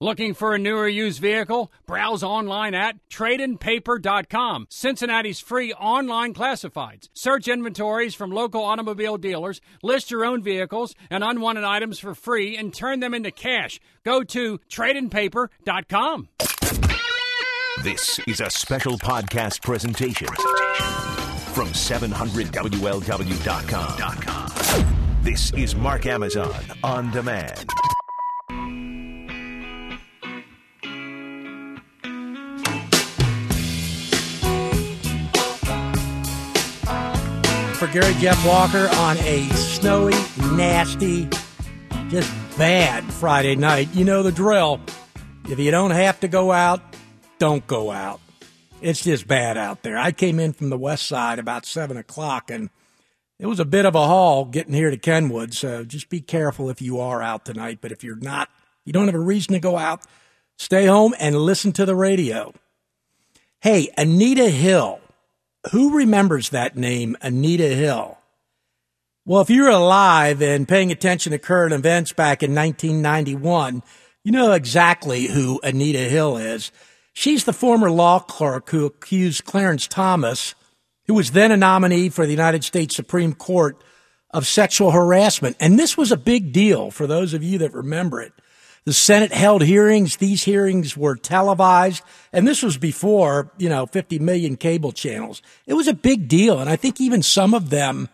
Looking for a new or used vehicle? Browse online at tradeandpaper.com, Cincinnati's free online classifieds. Search inventories from local automobile dealers, list your own vehicles and unwanted items for free, and turn them into cash. Go to tradeandpaper.com. This is a special podcast presentation from 700WLW.com. This is Mark Amazon On Demand. For Gary Jeff Walker on a snowy, nasty, just bad Friday night. You know the drill. If you don't have to go out, don't go out. It's just bad out there. I came in from the west side about 7 o'clock, and it was a bit of a haul getting here to Kenwood, so just be careful if you are out tonight. But if you're not, you don't have a reason to go out, stay home and listen to the radio. Hey, Anita Hill. Who remembers that name, Anita Hill? Well, if you're alive and paying attention to current events back in 1991, you know exactly who Anita Hill is. She's the former law clerk who accused Clarence Thomas, who was then a nominee for the United States Supreme Court, of sexual harassment. And this was a big deal for those of you that remember it. The Senate held hearings. These hearings were televised. And this was before, 50 million cable channels. It was a big deal. And I think even some of them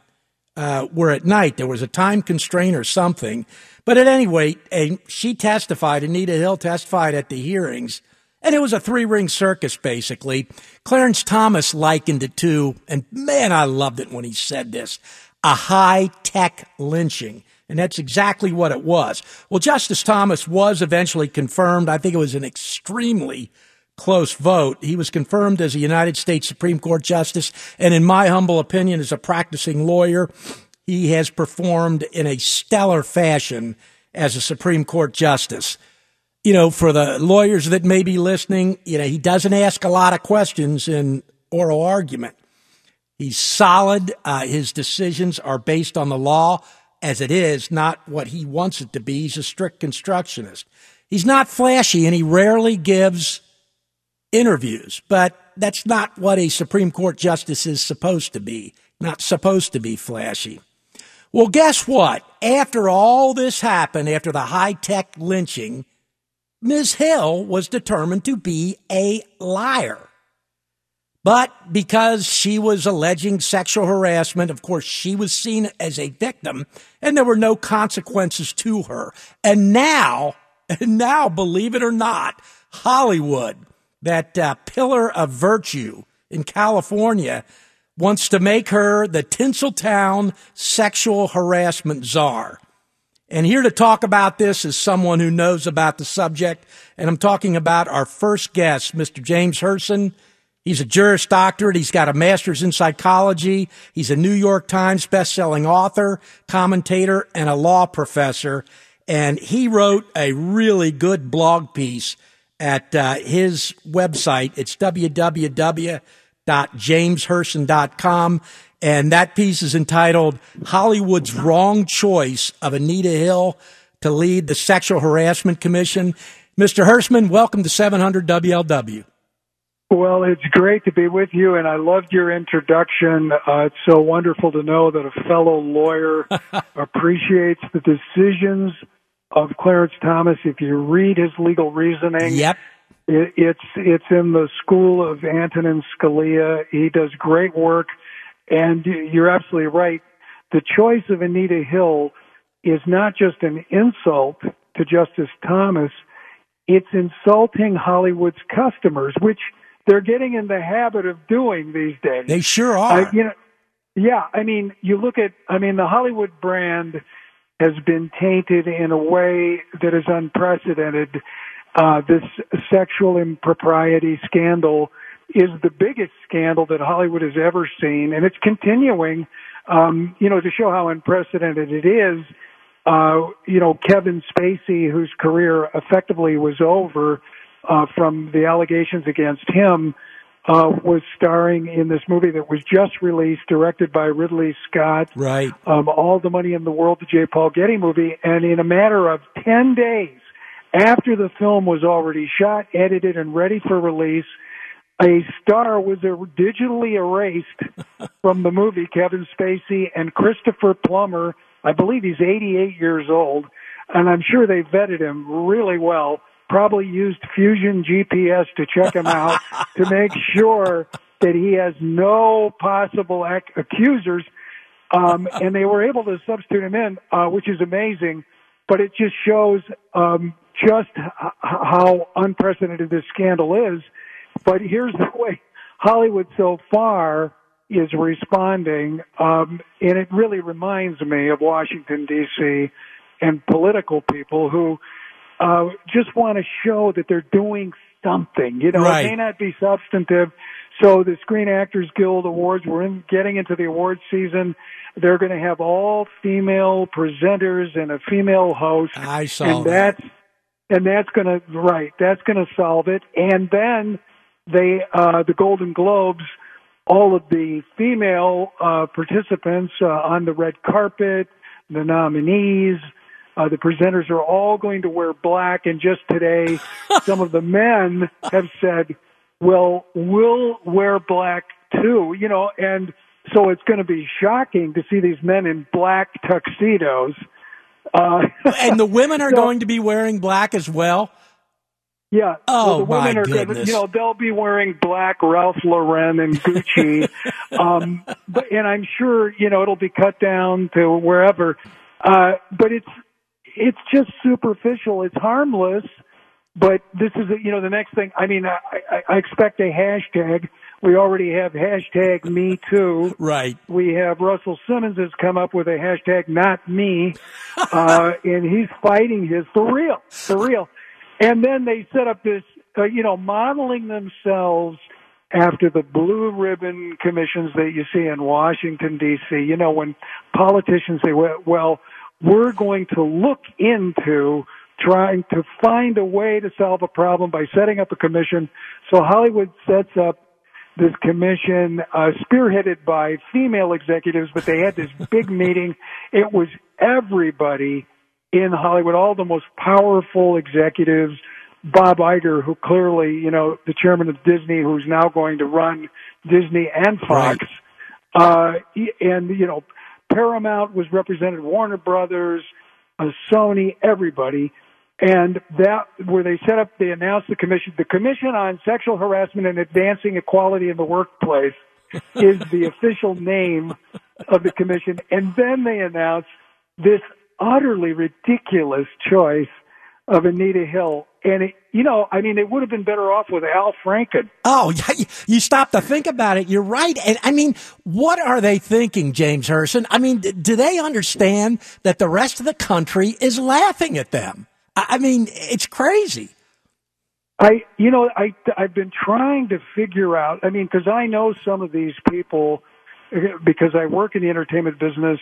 were at night. There was a time constraint or something. But at any rate, she testified, Anita Hill testified at the hearings. And it was a three-ring circus, basically. Clarence Thomas likened it to, and man, I loved it when he said this, a high-tech lynching. And that's exactly what it was. Well, Justice Thomas was eventually confirmed. I think it was an extremely close vote. He was confirmed as a United States Supreme Court justice. And in my humble opinion, as a practicing lawyer, he has performed in a stellar fashion as a Supreme Court justice. For the lawyers that may be listening, he doesn't ask a lot of questions in oral argument. He's solid. His decisions are based on the law as it is, not what he wants it to be. He's a strict constructionist. He's not flashy, and he rarely gives interviews, but that's not what a Supreme Court justice is supposed to be, not supposed to be flashy. Well, guess what? After all this happened, after the high-tech lynching, Ms. Hill was determined to be a liar. But because she was alleging sexual harassment, of course, she was seen as a victim, and there were no consequences to her. And now, believe it or not, Hollywood, that pillar of virtue in California, wants to make her the Tinseltown sexual harassment czar. And here to talk about this is someone who knows about the subject, and I'm talking about our first guest, Mr. James Hirsen. He's a Juris Doctorate. He's got a master's in psychology. He's a New York Times best-selling author, commentator, and a law professor. And he wrote a really good blog piece at his website. It's www.JamesHirsen.com. And that piece is entitled Hollywood's Wrong Choice of Anita Hill to Lead the Sexual Harassment Commission. Mr. Hirsen, welcome to 700 WLW. Well, it's great to be with you, and I loved your introduction. It's so wonderful to know that a fellow lawyer appreciates the decisions of Clarence Thomas. If you read his legal reasoning, yep, it's in the school of Antonin Scalia. He does great work, and you're absolutely right. The choice of Anita Hill is not just an insult to Justice Thomas. It's insulting Hollywood's customers, which they're getting in the habit of doing these days. They sure are. The Hollywood brand has been tainted in a way that is unprecedented. This sexual impropriety scandal is the biggest scandal that Hollywood has ever seen, and it's continuing. To show how unprecedented it is, Kevin Spacey, whose career effectively was over from the allegations against him, was starring in this movie that was just released, directed by Ridley Scott. Right. All the Money in the World, the J. Paul Getty movie. And in a matter of 10 days after the film was already shot, edited, and ready for release, a star was digitally erased from the movie, Kevin Spacey, and Christopher Plummer. I believe he's 88 years old, and I'm sure they vetted him really well, probably used Fusion GPS to check him out to make sure that he has no possible accusers, and they were able to substitute him in, which is amazing, but it just shows just how unprecedented this scandal is. But here's the way Hollywood so far is responding, and it really reminds me of Washington, D.C., and political people who just want to show that they're doing something. Right. It may not be substantive. So the Screen Actors Guild Awards, we're getting into the awards season. They're going to have all-female presenters and a female host. I saw and that. That's going to solve it. And then the Golden Globes, all of the female participants on the red carpet, the nominees, the presenters are all going to wear black. And just today, some of the men have said, well, we'll wear black too, and so it's going to be shocking to see these men in black tuxedos. And the women are going to be wearing black as well? Yeah. Oh, well, my goodness. They'll be wearing black Ralph Lauren and Gucci. And I'm sure, it'll be cut down to wherever. But it's just superficial. It's harmless. But this is, the next thing. I mean, I expect a hashtag. We already have hashtag Me Too. Right. We have Russell Simmons has come up with a hashtag Not Me. And he's fighting his for real. And then they set up this, modeling themselves after the blue ribbon commissions that you see in Washington, D.C. When politicians say, well, we're going to look into trying to find a way to solve a problem by setting up a commission. So Hollywood sets up this commission spearheaded by female executives, but they had this big meeting. It was everybody in Hollywood, all the most powerful executives, Bob Iger, who clearly, the chairman of Disney, who's now going to run Disney and Fox. Right. And Paramount was represented, Warner Brothers, Sony, everybody. And that, where they set up, they announced the Commission on Sexual Harassment and Advancing Equality in the Workplace is the official name of the commission. And then they announced this utterly ridiculous choice of Anita Hill. And, it would have been better off with Al Franken. Oh, you stop to think about it. You're right. And, what are they thinking, James Hirsen? Do they understand that the rest of the country is laughing at them? It's crazy. I've been trying to figure out, because I know some of these people, because I work in the entertainment business,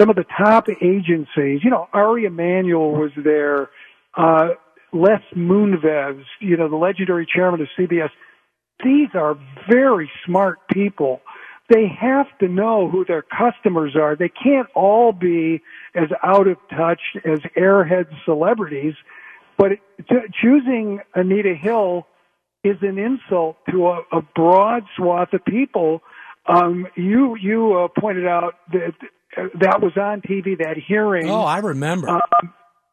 some of the top agencies, Ari Emanuel was there, Les Moonves, the legendary chairman of CBS. These are very smart people. They have to know who their customers are. They can't all be as out of touch as airhead celebrities. But choosing Anita Hill is an insult to a broad swath of people. You pointed out that was on TV, that hearing. Oh, I remember.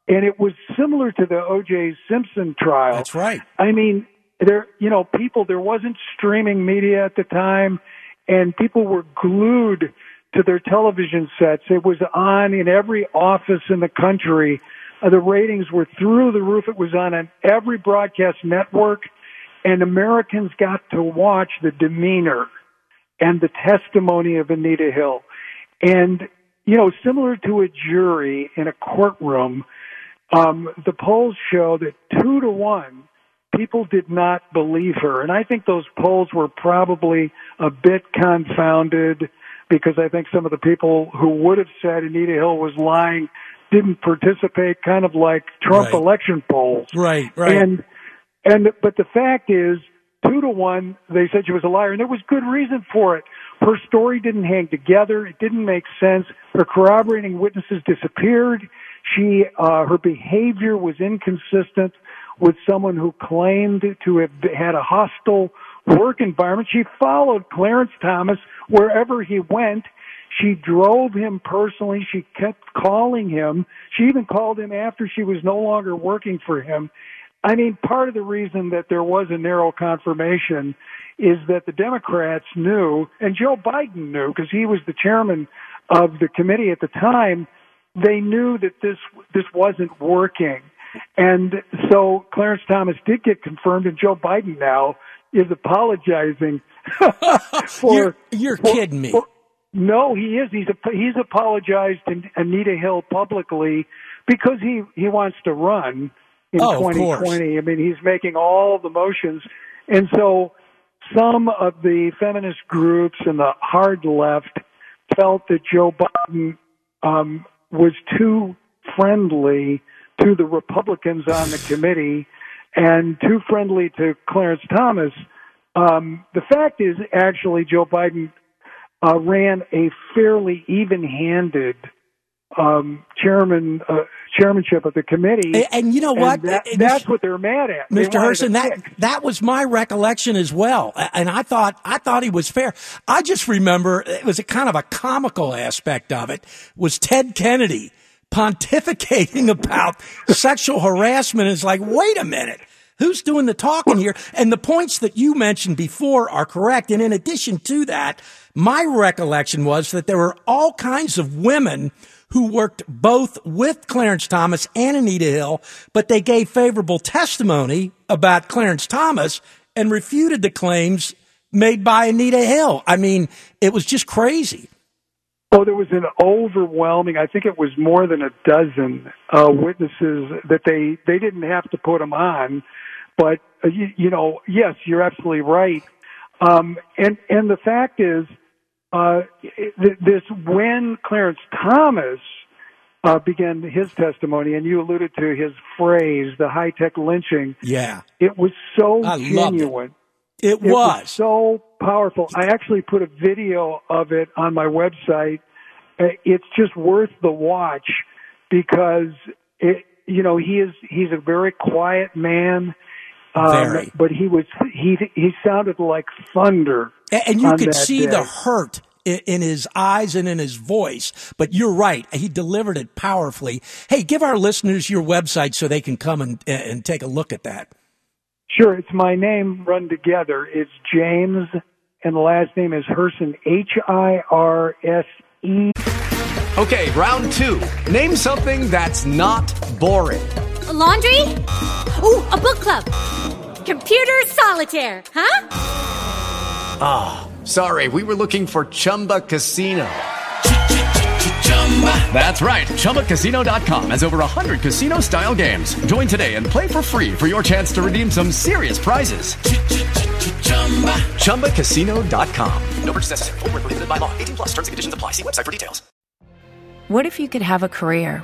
And it was similar to the O.J. Simpson trial. That's right. There wasn't streaming media at the time, and people were glued to their television sets. It was on in every office in the country. The ratings were through the roof. It was on every broadcast network, and Americans got to watch the demeanor and the testimony of Anita Hill. And, similar to a jury in a courtroom, The polls show that 2 to 1, people did not believe her. And I think those polls were probably a bit confounded because I think some of the people who would have said Anita Hill was lying didn't participate, kind of like Trump election polls. Right. But the fact is, 2 to 1, they said she was a liar, and there was good reason for it. Her story didn't hang together. It didn't make sense. Her corroborating witnesses disappeared. She, her behavior was inconsistent with someone who claimed to have had a hostile work environment. She followed Clarence Thomas wherever he went. She drove him personally. She kept calling him. She even called him after she was no longer working for him. I mean, part of the reason that there was a narrow confirmation is that the Democrats knew, and Joe Biden knew, because he was the chairman of the committee at the time, they knew that this wasn't working. And so Clarence Thomas did get confirmed, and Joe Biden now is apologizing. You're kidding me. No, he is. He's apologized to Anita Hill publicly because he wants to run in 2020. I mean, he's making all the motions. And so some of the feminist groups and the hard left felt that Joe Biden was too friendly to the Republicans on the committee and too friendly to Clarence Thomas. The fact is, actually, Joe Biden ran a fairly even-handed chairmanship of the committee. And you know what? That's what they're mad at. Mr. Hirsen, that was my recollection as well. And I thought he was fair. I just remember it was a kind of a comical aspect of it was Ted Kennedy pontificating about sexual harassment. It's like, wait a minute. Who's doing the talking here? And the points that you mentioned before are correct. And in addition to that, my recollection was that there were all kinds of women who worked both with Clarence Thomas and Anita Hill, but they gave favorable testimony about Clarence Thomas and refuted the claims made by Anita Hill. I mean, it was just crazy. Oh, there was an overwhelming, I think it was more than a dozen witnesses that they didn't have to put them on. But, yes, you're absolutely right. And the fact is, when Clarence Thomas began his testimony, and you alluded to his phrase, the high-tech lynching, it was so genuine. It was so powerful. I actually put a video of it on my website. It's just worth the watch because, he's a very quiet man. But he sounded like thunder. And you could see the hurt in his eyes and in his voice. But you're right. He delivered it powerfully. Hey, give our listeners your website so they can come and take a look at that. Sure. It's my name run together. It's James, and the last name is Hirsen, Hirse. Okay, round two. Name something that's not boring. A laundry? Ooh, a book club. Computer solitaire, huh? Ah, oh, sorry. We were looking for Chumba Casino. That's right. ChumbaCasino.com has over 100 casino-style games. Join today and play for free for your chance to redeem some serious prizes. ChumbaCasino.com. No purchase necessary. Void where prohibited by law. 18+ terms and conditions apply. See website for details. What if you could have a career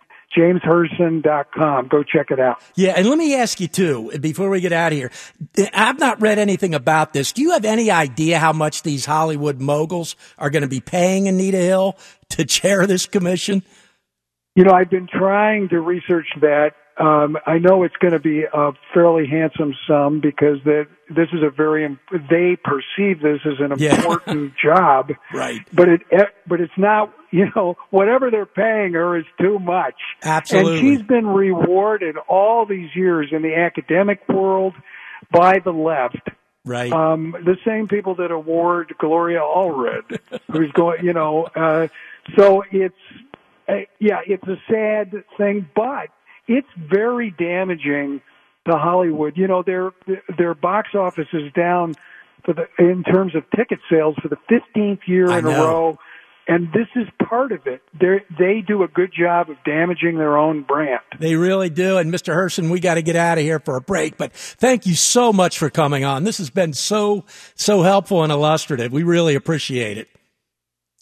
JamesHirsen.com. Go check it out. Yeah, and let me ask you, too, before we get out of here, I've not read anything about this. Do you have any idea how much these Hollywood moguls are going to be paying Anita Hill to chair this commission? I've been trying to research that, I know it's going to be a fairly handsome sum because this is a they perceive this as an important job. Right. But it's not, whatever they're paying her is too much. Absolutely. And she's been rewarded all these years in the academic world by the left. Right. The same people that award Gloria Allred, who's going, so it's a sad thing, but it's very damaging to Hollywood. Their box office is down in terms of ticket sales for the 15th year in a row, and this is part of it. They do a good job of damaging their own brand. They really do. And Mr. Hirsen, we got to get out of here for a break, but thank you so much for coming on. This has been so, so helpful and illustrative. We really appreciate it.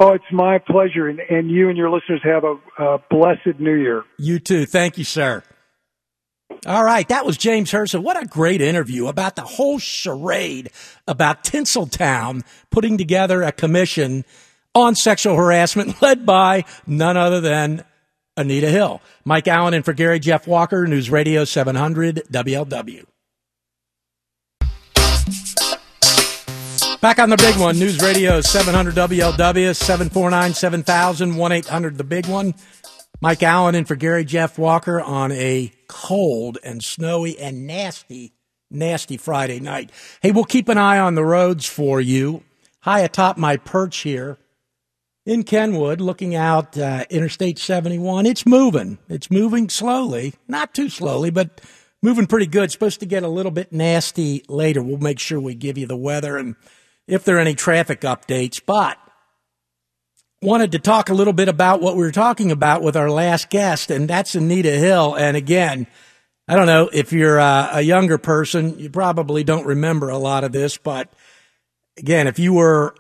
Oh, it's my pleasure, and you and your listeners have a blessed New Year. You too. Thank you, sir. All right, that was James Hirsen. What a great interview about the whole charade about Tinseltown putting together a commission on sexual harassment led by none other than Anita Hill. Mike Allen in for Gary Jeff Walker, News Radio 700 WLW. Back on the big one, News Radio 700 WLW, 749-7000, 1-800-THE-BIG-ONE. Mike Allen in for Gary Jeff Walker on a cold and snowy and nasty, nasty Friday night. Hey, we'll keep an eye on the roads for you. High atop my perch here in Kenwood, looking out Interstate 71. It's moving. It's moving slowly. Not too slowly, but moving pretty good. It's supposed to get a little bit nasty later. We'll make sure we give you the weather and if there are any traffic updates, but wanted to talk a little bit about what we were talking about with our last guest, and that's Anita Hill. And again, I don't know if you're a younger person, you probably don't remember a lot of this, but again, if you were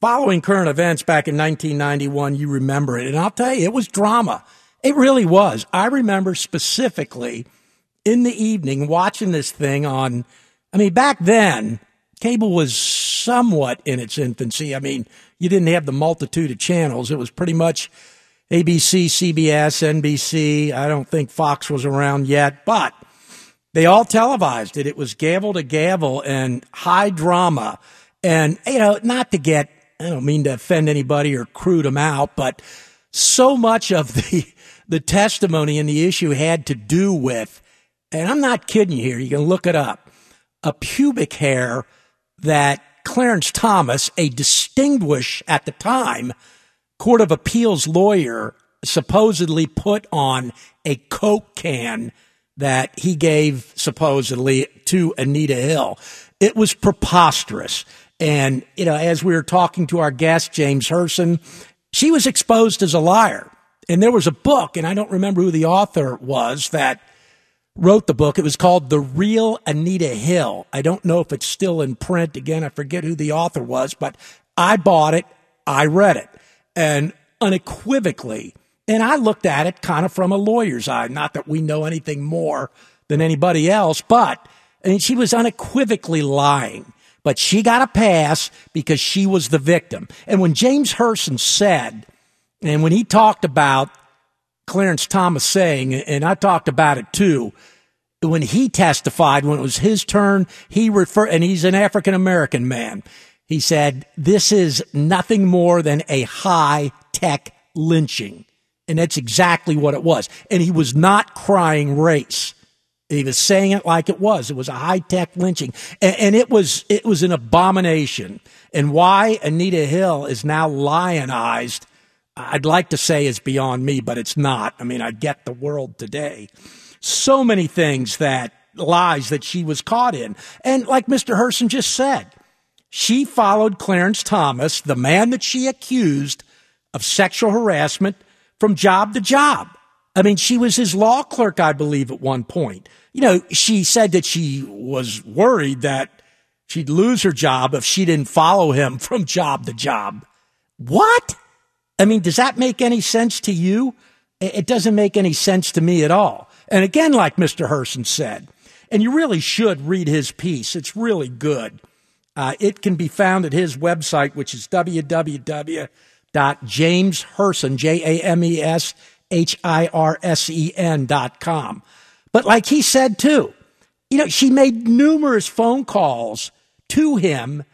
following current events back in 1991, you remember it. And I'll tell you, it was drama. It really was. I remember specifically in the evening watching this thing on, back then, cable was somewhat in its infancy. You didn't have the multitude of channels. It was pretty much ABC, CBS, NBC. I don't think Fox was around yet, but they all televised it. It was gavel to gavel and high drama. And, I don't mean to offend anybody or crude them out, but so much of the testimony and the issue had to do with, and I'm not kidding you here, you can look it up, a pubic hair that Clarence Thomas, a distinguished at the time Court of Appeals lawyer, supposedly put on a Coke can that he gave supposedly to Anita Hill. It was preposterous. And, as we were talking to our guest, James Hirsen, she was exposed as a liar. And there was a book, and I don't remember who the author was, that wrote the book. It was called The Real Anita Hill. I don't know if it's still in print. Again, I forget who the author was, but I bought it. I read it. And unequivocally, and I looked at it kind of from a lawyer's eye, not that we know anything more than anybody else, but she was unequivocally lying. But she got a pass because she was the victim. And when James Hirsen said, and when he talked about Clarence Thomas saying, and I talked about it too, when he testified, when it was his turn, and he's an African-American man, he said, this is nothing more than a high-tech lynching. And that's exactly what it was. And he was not crying race. He was saying it like it was. It was a high-tech lynching. And it was an abomination. And why Anita Hill is now lionized, I'd like to say it's beyond me, but it's not. I get the world today. So many things lies that she was caught in. And like Mr. Hirsen just said, she followed Clarence Thomas, the man that she accused of sexual harassment, from job to job. She was his law clerk, I believe, at one point. She said that she was worried that she'd lose her job if she didn't follow him from job to job. What? Does that make any sense to you? It doesn't make any sense to me at all. And again, like Mr. Hirsen said, and you really should read his piece. It's really good. It can be found at his website, which is www.jameshirsen.com. But like he said, too, you know, she made numerous phone calls to him,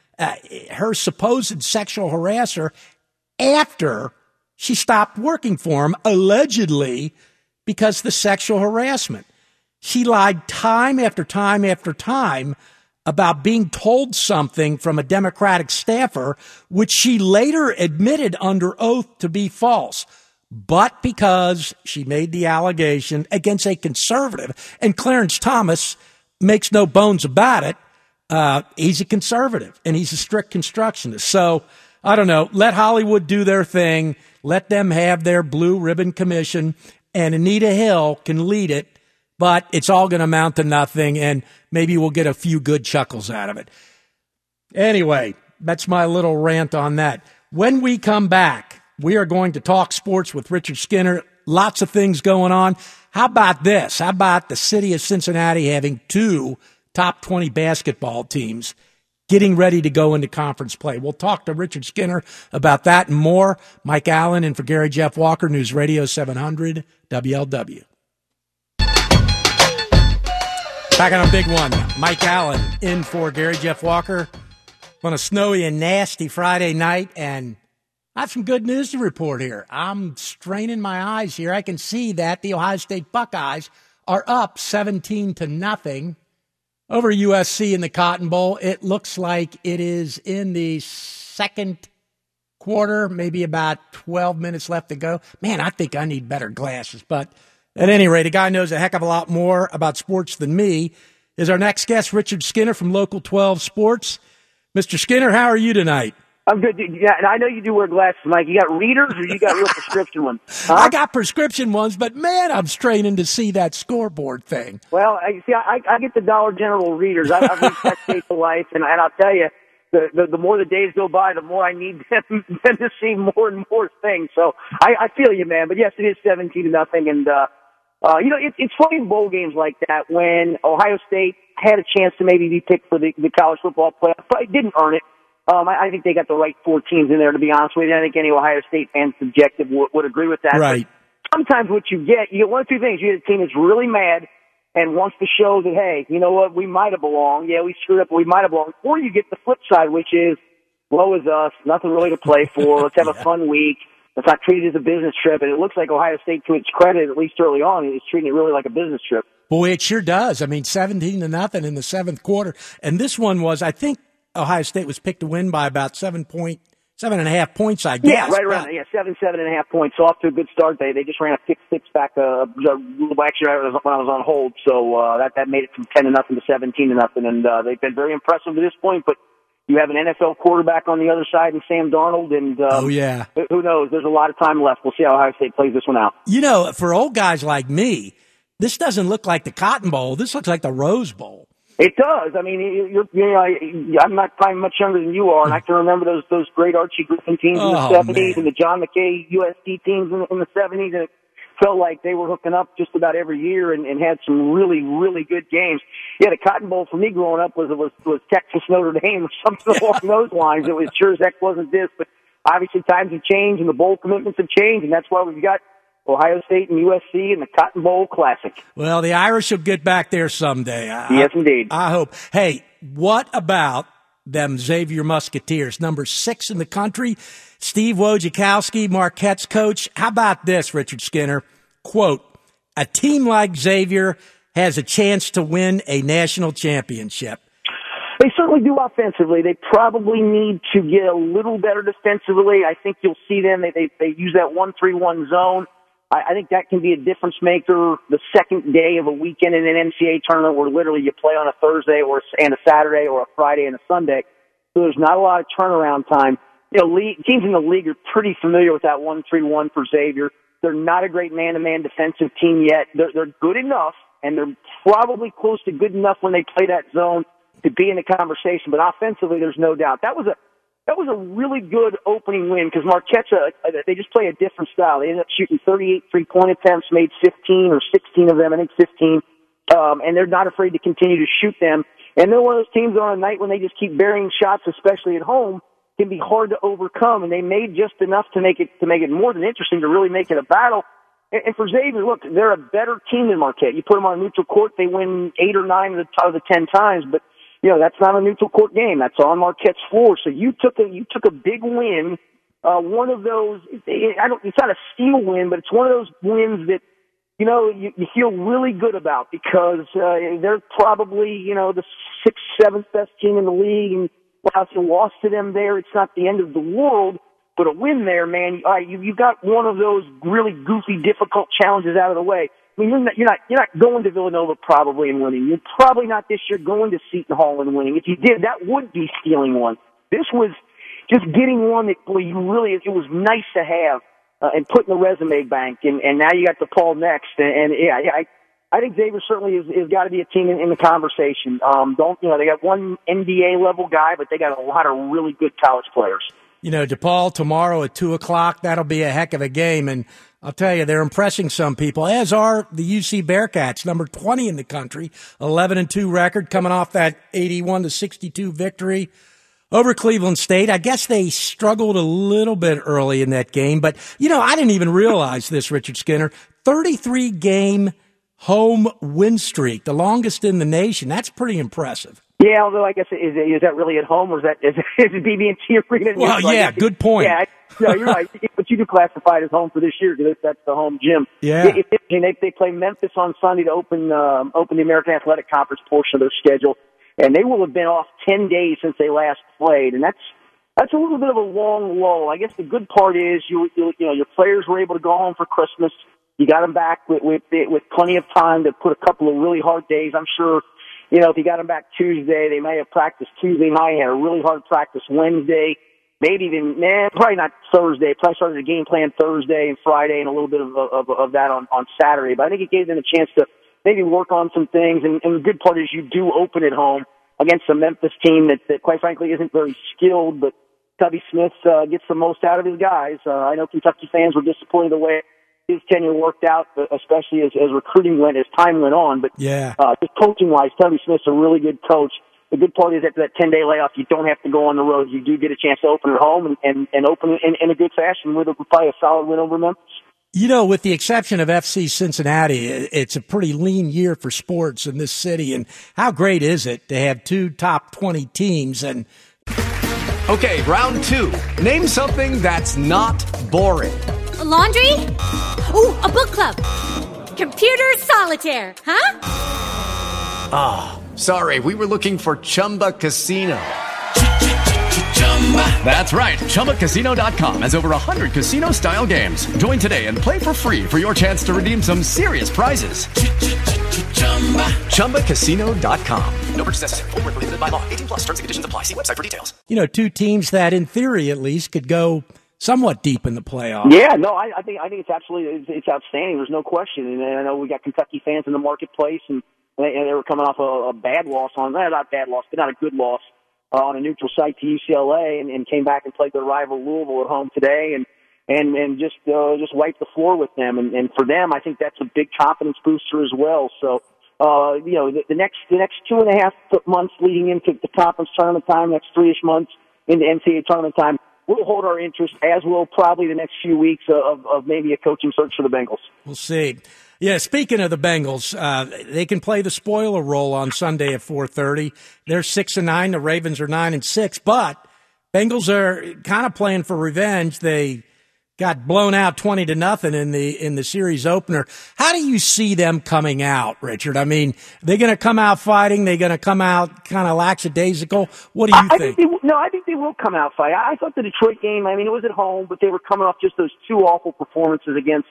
her supposed sexual harasser, after she stopped working for him, allegedly because of the sexual harassment. She lied time after time after time about being told something from a Democratic staffer, which she later admitted under oath to be false. But because she made the allegation against a conservative, and Clarence Thomas makes no bones about it, he's a conservative, and he's a strict constructionist. So, I don't know, let Hollywood do their thing, let them have their blue ribbon commission, and Anita Hill can lead it, but it's all going to amount to nothing, and maybe we'll get a few good chuckles out of it. Anyway, that's my little rant on that. When we come back, we are going to talk sports with Richard Skinner. Lots of things going on. How about this? How about the city of Cincinnati having two top 20 basketball teams getting ready to go into conference play? We'll talk to Richard Skinner about that and more. Mike Allen in for Gary Jeff Walker, News Radio 700 WLW. Back on a big one. Mike Allen in for Gary Jeff Walker on a snowy and nasty Friday night, and I have some good news to report here. I'm straining my eyes here. I can see that the Ohio State Buckeyes are up 17-0. Over USC in the Cotton Bowl. It looks like it is in the second quarter, maybe about 12 minutes left to go. Man, I think I need better glasses. But at any rate, a guy knows a heck of a lot more about sports than me is our next guest, Richard Skinner from Local 12 Sports. Mr. Skinner, how are you tonight? I'm good. Yeah, and I know you do wear glasses, Mike. You got readers or you got real prescription ones? Huh? I got prescription ones, but, man, I'm straining to see that scoreboard thing. Well, I get the Dollar General readers. I've reached that state of life, and I'll tell you, the more the days go by, the more I need them to see more and more things. So I feel you, man. But, yes, it is 17-0. And, you know, it's funny in bowl games like that when Ohio State had a chance to maybe be picked for the college football playoff, but it didn't earn it. I think they got the right four teams in there, to be honest with you. I think any Ohio State fan subjective would agree with that. Right. But sometimes what you get one of two things. You get a team that's really mad and wants to show that, hey, you know what, we might have belonged. Yeah, we screwed up, but we might have belonged. Or you get the flip side, which is, woe is us, nothing really to play for, let's have a fun week, let's not treat it as a business trip. And it looks like Ohio State, to its credit, at least early on, is treating it really like a business trip. Boy, it sure does. I mean, 17-0 in the seventh quarter. And this one was, I think, Ohio State was picked to win by about 7.5 points, I guess. Yeah, right around there. Yeah, 7.5 points. So off to a good start. They just ran a 6-6 back actually when I was on hold. So that made it from 10-0 to 17-0. And they've been very impressive to this point. But you have an NFL quarterback on the other side in Sam Darnold. And oh, yeah. Who knows? There's a lot of time left. We'll see how Ohio State plays this one out. You know, for old guys like me, this doesn't look like the Cotton Bowl. This looks like the Rose Bowl. It does. I mean, I'm not probably much younger than you are, and I can remember those great Archie Griffin teams in the 70s, man. And the John McKay USD teams in the 70s, and it felt like they were hooking up just about every year and had some really, really good games. Yeah, the Cotton Bowl for me growing up was Texas Notre Dame or something along those lines. It was sure as heck wasn't this, but obviously times have changed and the bowl commitments have changed, and that's why we've got Ohio State and USC in the Cotton Bowl Classic. Well, the Irish will get back there someday. Yes, indeed. I hope. Hey, what about them Xavier Musketeers, number 6 in the country? Steve Wojciechowski, Marquette's coach. How about this, Richard Skinner? Quote, a team like Xavier has a chance to win a national championship. They certainly do offensively. They probably need to get a little better defensively. I think you'll see them. They use that 1-3-1 zone. I think that can be a difference maker the second day of a weekend in an NCAA tournament where literally you play on a Thursday and a Saturday or a Friday and a Sunday. So there's not a lot of turnaround time. You know, teams in the league are pretty familiar with that 1-3-1 for Xavier. They're not a great man-to-man defensive team yet. They're good enough, and they're probably close to good enough when they play that zone to be in the conversation. But offensively, there's no doubt. That was a really good opening win because Marquette's, they just play a different style. They ended up shooting 38 three-point attempts, made 15 or 16 of them, I think 15, and they're not afraid to continue to shoot them. And they're one of those teams on a night when they just keep burying shots, especially at home, can be hard to overcome, and they made just enough to make it more than interesting, to really make it a battle. And for Xavier, look, they're a better team than Marquette. You put them on a neutral court, they win 8 or 9 out of the 10 times, but, you know, that's not a neutral court game. That's on Marquette's floor. So you took a big win. One of those, it's not a steal win, but it's one of those wins that, you know, you feel really good about because, they're probably, you know, the 6th, 7th best team in the league. And while you lost to them there, it's not the end of the world. But a win there, man, you got one of those really goofy, difficult challenges out of the way. I mean, you're not going to Villanova probably and winning. You're probably not this year going to Seton Hall and winning. If you did, that would be stealing one. This was just getting one that it was nice to have and put in the resume bank. And now you got the Paul next. I think Xavier certainly has got to be a team in the conversation. They got one NBA level guy, but they got a lot of really good college players. You know, DePaul tomorrow at 2 o'clock, that'll be a heck of a game. And I'll tell you, they're impressing some people, as are the UC Bearcats, number 20 in the country, 11-2 record, coming off that 81-62 victory over Cleveland State. I guess they struggled a little bit early in that game. But, you know, I didn't even realize this, Richard Skinner, 33-game home win streak, the longest in the nation. That's pretty impressive. Yeah, although I guess is that really at home, or is it BB&T Arena? Well, yeah, good point. Yeah, no, you're right. But you do classify it as home for this year because that's the home gym. Yeah, they play Memphis on Sunday to open the American Athletic Conference portion of their schedule, and they will have been off 10 days since they last played, and that's a little bit of a long lull. I guess the good part is you know your players were able to go home for Christmas. You got them back with plenty of time to put a couple of really hard days, I'm sure. You know, if you got them back Tuesday, they may have practiced Tuesday night, had a really hard practice Wednesday, probably not Thursday, probably started the game plan Thursday and Friday and a little bit of that on Saturday. But I think it gave them a chance to maybe work on some things. And the good part is you do open at home against a Memphis team that quite frankly isn't very skilled, but Tubby Smith gets the most out of his guys. I know Kentucky fans were disappointed the way his tenure worked out, especially as recruiting went, as time went on. But yeah, just coaching-wise, Tubby Smith's a really good coach. The good part is after that 10-day layoff, you don't have to go on the road. You do get a chance to open at home and open in a good fashion with probably a solid win over Memphis. You know, with the exception of FC Cincinnati, it's a pretty lean year for sports in this city. And how great is it to have two top 20 teams? And okay, round two. Name something that's not boring. Laundry? Ooh, a book club. Computer solitaire, huh? Ah, oh, sorry, we were looking for Chumba Casino. That's right, ChumbaCasino.com has over 100 casino-style games. Join today and play for free for your chance to redeem some serious prizes. ChumbaCasino.com. No purchase necessary. Void where prohibited by law. 18+ terms and conditions apply. See website for details. You know, two teams that, in theory at least, could go somewhat deep in the playoffs. Yeah, no, I think it's absolutely it's outstanding. There's no question. And I know we got Kentucky fans in the marketplace, and they were coming off a bad loss not a good loss on a neutral site to UCLA, and came back and played their rival Louisville at home today, and just wiped the floor with them. And for them, I think that's a big confidence booster as well. So you know, the next 2.5 months leading into the conference tournament time, next 3-ish months into NCAA tournament time, we'll hold our interest, as will probably the next few weeks of maybe a coaching search for the Bengals. We'll see. Yeah, speaking of the Bengals, they can play the spoiler role on Sunday at 4:30. They're 6-9. The Ravens are 9-6. But Bengals are kind of playing for revenge. They got blown out 20-0 in the series opener. How do you see them coming out, Richard? I mean, they're going to come out fighting. They're going to come out kind of lackadaisical. What do you think? I think they will come out fighting. I thought the Detroit game, I mean, it was at home, but they were coming off just those two awful performances against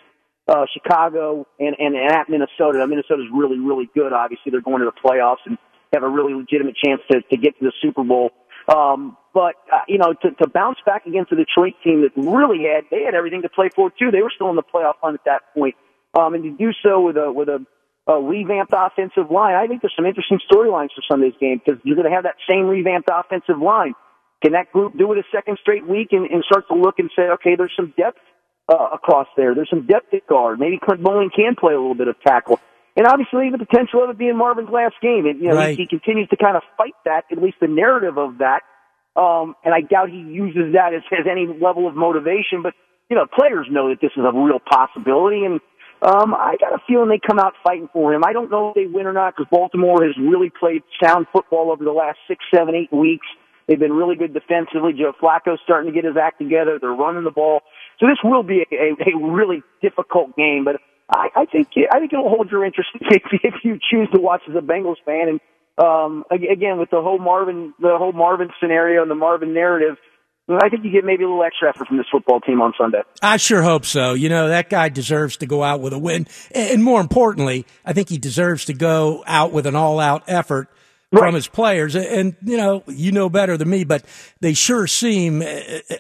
Chicago and at Minnesota. Now, Minnesota's really, really good. Obviously, they're going to the playoffs and have a really legitimate chance to get to the Super Bowl. You know, to bounce back against a Detroit team that really they had everything to play for too. They were still in the playoff hunt at that point. And to do so with a revamped offensive line, I think there's some interesting storylines for Sunday's game because you're going to have that same revamped offensive line. Can that group do it a second straight week and start to look and say, okay, there's some depth, across there. There's some depth at guard. Maybe Clint Bowling can play a little bit of tackle. And obviously the potential of it being Marvin's last game. And, you know, right. He continues to kind of fight that, at least the narrative of that. And I doubt he uses that as any level of motivation. But, you know, players know that this is a real possibility. And I got a feeling they come out fighting for him. I don't know if they win or not because Baltimore has really played sound football over the last 6, 7, 8 weeks. They've been really good defensively. Joe Flacco's starting to get his act together. They're running the ball. So this will be a really difficult game, but I think it'll hold your interest if you choose to watch as a Bengals fan. And again, with the whole Marvin scenario and the Marvin narrative, I think you get maybe a little extra effort from this football team on Sunday. I sure hope so. You know, that guy deserves to go out with a win. And more importantly, I think he deserves to go out with an all-out effort right from his players. And, you know better than me, but they sure seem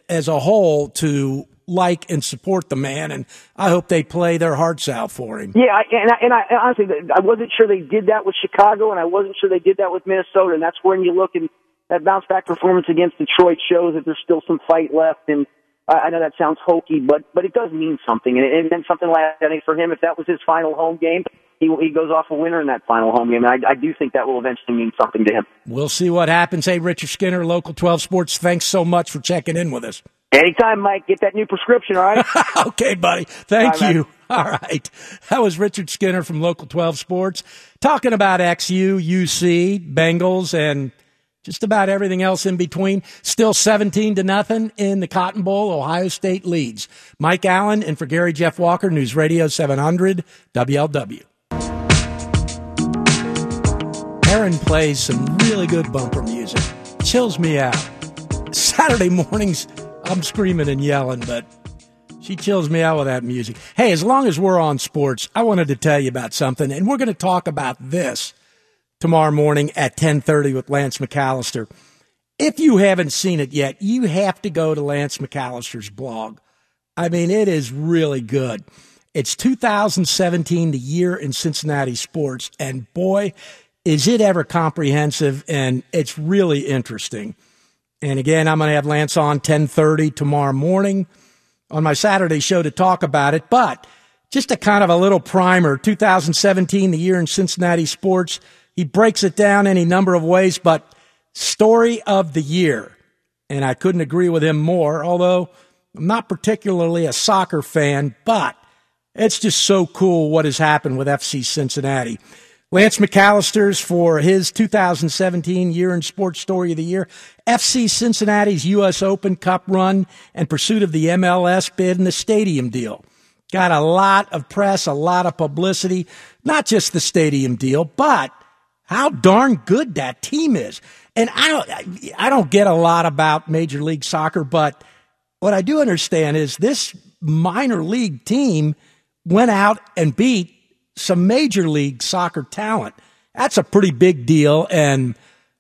as a whole to like and support the man, and I hope they play their hearts out for him. Yeah, and I honestly, I wasn't sure they did that with Chicago, and I wasn't sure they did that with Minnesota, and that's when you look, and that bounce-back performance against Detroit shows that there's still some fight left, and I know that sounds hokey, but it does mean something, and it meant something last night for him. If that was his final home game, he goes off a winner in that final home game, and I do think that will eventually mean something to him. We'll see what happens. Hey, Richard Skinner, Local 12 Sports, thanks so much for checking in with us. Anytime, Mike. Get that new prescription, all right? Okay, buddy. Thank you. All right. That was Richard Skinner from Local 12 Sports talking about XU, UC, Bengals, and just about everything else in between. Still 17-0 in the Cotton Bowl. Ohio State leads. Mike Allen, and for Gary Jeff Walker, News Radio 700 WLW. Aaron plays some really good bumper music. Chills me out. Saturday mornings, I'm screaming and yelling, but she chills me out with that music. Hey, as long as we're on sports, I wanted to tell you about something, and we're going to talk about this tomorrow morning at 10:30 with Lance McAllister. If you haven't seen it yet, you have to go to Lance McAllister's blog. I mean, it is really good. It's 2017, the year in Cincinnati sports, and boy, is it ever comprehensive, and it's really interesting. And again, I'm going to have Lance on 10:30 tomorrow morning on my Saturday show to talk about it. But just a kind of a little primer, 2017, the year in Cincinnati sports. He breaks it down any number of ways, but story of the year. And I couldn't agree with him more, although I'm not particularly a soccer fan, but it's just so cool what has happened with FC Cincinnati. Lance McAllister's for his 2017 Year in Sports Story of the Year, FC Cincinnati's U.S. Open Cup run and pursuit of the MLS bid and the stadium deal. Got a lot of press, a lot of publicity, not just the stadium deal, but how darn good that team is. And I don't get a lot about Major League Soccer, but what I do understand is this minor league team went out and beat some Major League Soccer talent. That's a pretty big deal. And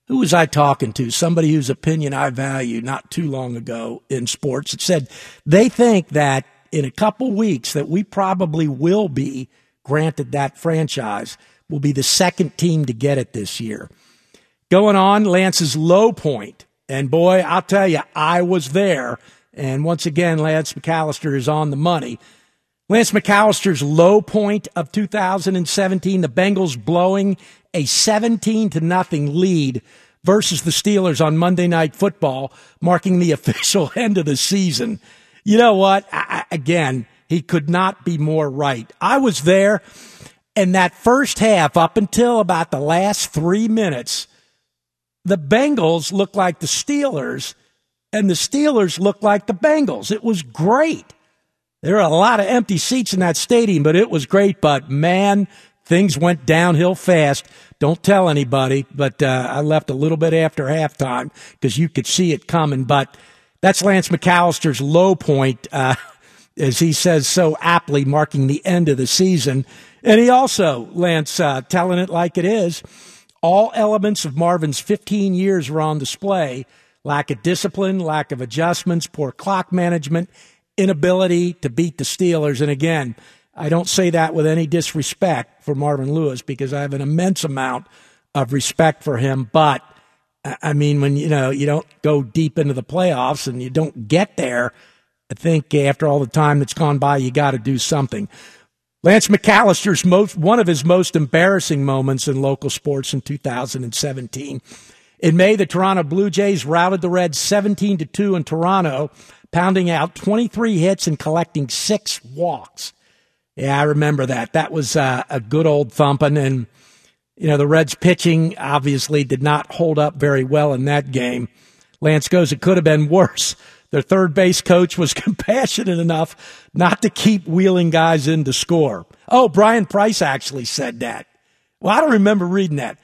who was I talking to? Somebody whose opinion I value not too long ago in sports. It said they think that in a couple weeks that we probably will be granted that franchise. We'll be the second team to get it this year. Going on, Lance's low point. And boy, I'll tell you, I was there. And once again, Lance McAllister is on the money. Lance McAllister's low point of 2017, the Bengals blowing a 17-0 lead versus the Steelers on Monday Night Football, marking the official end of the season. You know what? Again, he could not be more right. I was there, and that first half, up until about the last 3 minutes, the Bengals looked like the Steelers, and the Steelers looked like the Bengals. It was great. There are a lot of empty seats in that stadium, but it was great. But, man, things went downhill fast. Don't tell anybody, but I left a little bit after halftime because you could see it coming. But that's Lance McAllister's low point, as he says so aptly, marking the end of the season. And he also, Lance, telling it like it is, all elements of Marvin's 15 years were on display. Lack of discipline, lack of adjustments, poor clock management, inability to beat the Steelers. And again, I don't say that with any disrespect for Marvin Lewis because I have an immense amount of respect for him. But, I mean, when, you don't go deep into the playoffs and you don't get there, I think after all the time that's gone by, you got to do something. Lance McAllister's one of his most embarrassing moments in local sports in 2017. In May, the Toronto Blue Jays routed the Reds 17-2 in Toronto, pounding out 23 hits and collecting 6 walks. Yeah, I remember that. That was a good old thumping. And, you know, the Reds pitching obviously did not hold up very well in that game. Lance goes, it could have been worse. Their third base coach was compassionate enough not to keep wheeling guys in to score. Oh, Brian Price actually said that. Well, I don't remember reading that.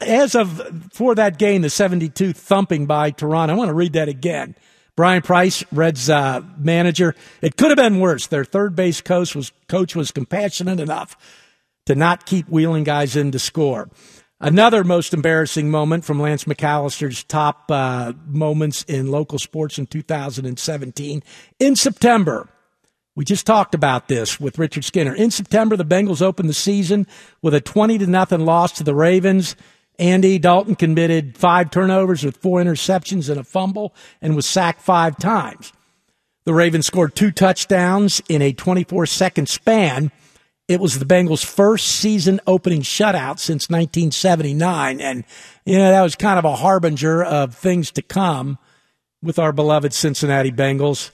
As of for that game, the 72 thumping by Toronto. I want to read that again. Brian Price, Reds manager, it could have been worse. Their third base coach was compassionate enough to not keep wheeling guys in to score. Another most embarrassing moment from Lance McAllister's top moments in local sports in 2017. In September, we just talked about this with Richard Skinner. In September, the Bengals opened the season with a 20-0 loss to the Ravens. Andy Dalton committed 5 turnovers with 4 interceptions and a fumble and was sacked 5 times. The Ravens scored 2 touchdowns in a 24-second span. It was the Bengals' first season-opening shutout since 1979, and you know that was kind of a harbinger of things to come with our beloved Cincinnati Bengals.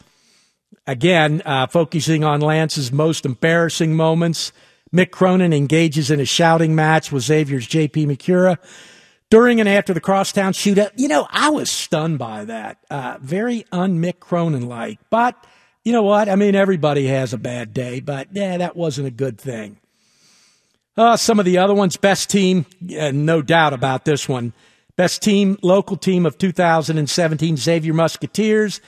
Again, focusing on Lance's most embarrassing moments, Mick Cronin engages in a shouting match with Xavier's J.P. McCura during and after the crosstown shootout. You know, I was stunned by that. Very un-Mick Cronin-like. But you know what? I mean, everybody has a bad day, but yeah, that wasn't a good thing. Some of the other ones, best team, no doubt about this one. Best team, local team of 2017, Xavier Musketeers,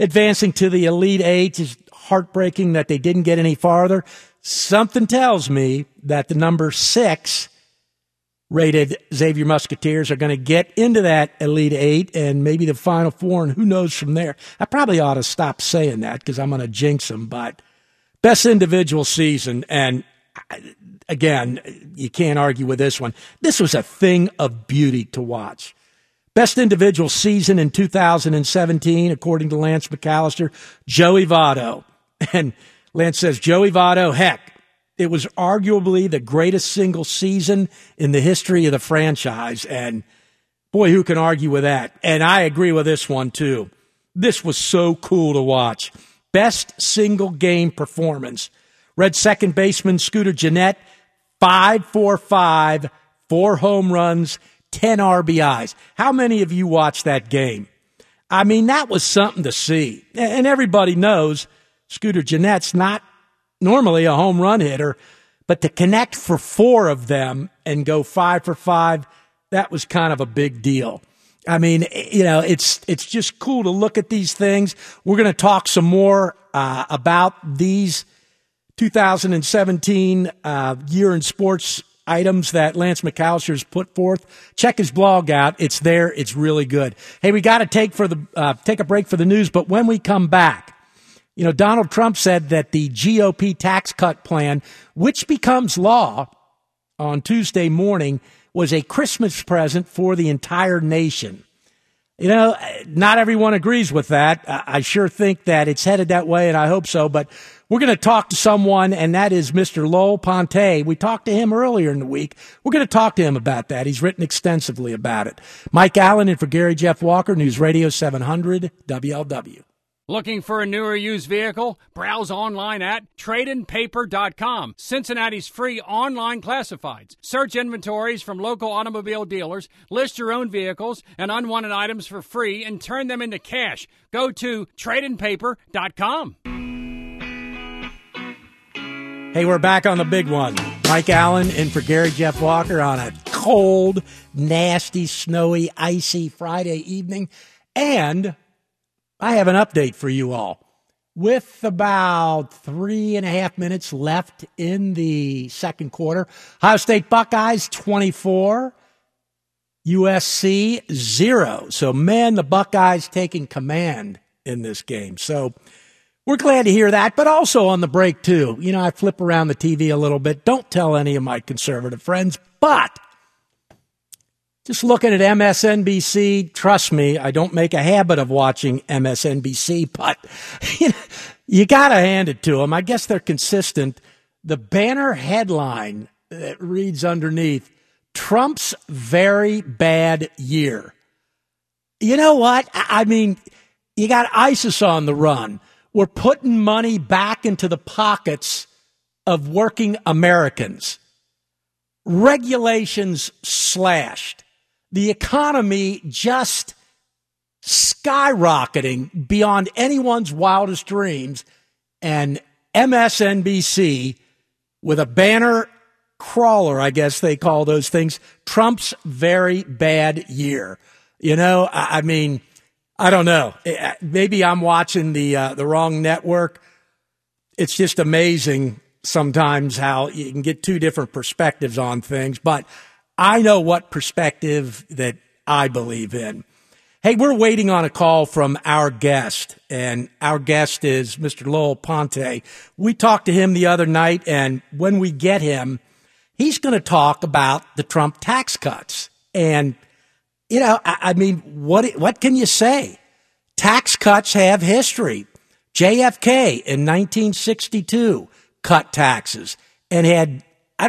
advancing to the Elite Eight. It's heartbreaking that they didn't get any farther. Something tells me that the number 6 rated Xavier Musketeers are going to get into that Elite Eight and maybe the Final Four, and who knows from there. I probably ought to stop saying that because I'm going to jinx them, but best individual season. And again, you can't argue with this one. This was a thing of beauty to watch. Best individual season in 2017, according to Lance McAllister, Joey Votto. And Lance says, Joey Votto, heck, it was arguably the greatest single season in the history of the franchise. And boy, who can argue with that? And I agree with this one, too. This was so cool to watch. Best single game performance. Red second baseman Scooter Gennett, 5-for-5, 4 home runs, 10 RBIs. How many of you watched that game? I mean, that was something to see. And everybody knows Scooter Gennett's not normally a home run hitter, but to connect for 4 of them and go 5-for-5, that was kind of a big deal. I mean, you know, it's just cool to look at these things. We're going to talk some more about these 2017 year in sports items that Lance McAllister's put forth. Check his blog out. It's there. It's really good. Hey, we got to take a break for the news, but when we come back, you know, Donald Trump said that the GOP tax cut plan, which becomes law on Tuesday morning, was a Christmas present for the entire nation. You know, not everyone agrees with that. I sure think that it's headed that way, and I hope so. But we're going to talk to someone, and that is Mr. Lowell Ponte. We talked to him earlier in the week. We're going to talk to him about that. He's written extensively about it. Mike Allen in for Gary Jeff Walker, News Radio 700 WLW. Looking for a new or used vehicle? Browse online at tradeandpaper.com, Cincinnati's free online classifieds. Search inventories from local automobile dealers, list your own vehicles and unwanted items for free, and turn them into cash. Go to tradeandpaper.com. Hey, we're back on the big one. Mike Allen in for Gary Jeff Walker on a cold, nasty, snowy, icy Friday evening. And I have an update for you all. With about 3.5 minutes left in the second quarter, Ohio State Buckeyes 24, USC 0. So, man, the Buckeyes taking command in this game. So we're glad to hear that, but also on the break, too. You know, I flip around the TV a little bit. Don't tell any of my conservative friends, but just looking at MSNBC, trust me, I don't make a habit of watching MSNBC, but you know, you got to hand it to them. I guess they're consistent. The banner headline that reads underneath, Trump's very bad year. You know what? I mean, you got ISIS on the run. We're putting money back into the pockets of working Americans, regulations slashed, the economy just skyrocketing beyond anyone's wildest dreams, and MSNBC with a banner crawler, I guess they call those things, Trump's very bad year. You know, I mean, I don't know. Maybe I'm watching the wrong network. It's just amazing sometimes how you can get two different perspectives on things, but I know what perspective that I believe in. Hey, we're waiting on a call from our guest, and our guest is Mr. Lowell Ponte. We talked to him the other night, and when we get him, he's going to talk about the Trump tax cuts. And, you know, I mean, what can you say? Tax cuts have history. JFK in 1962 cut taxes and had, I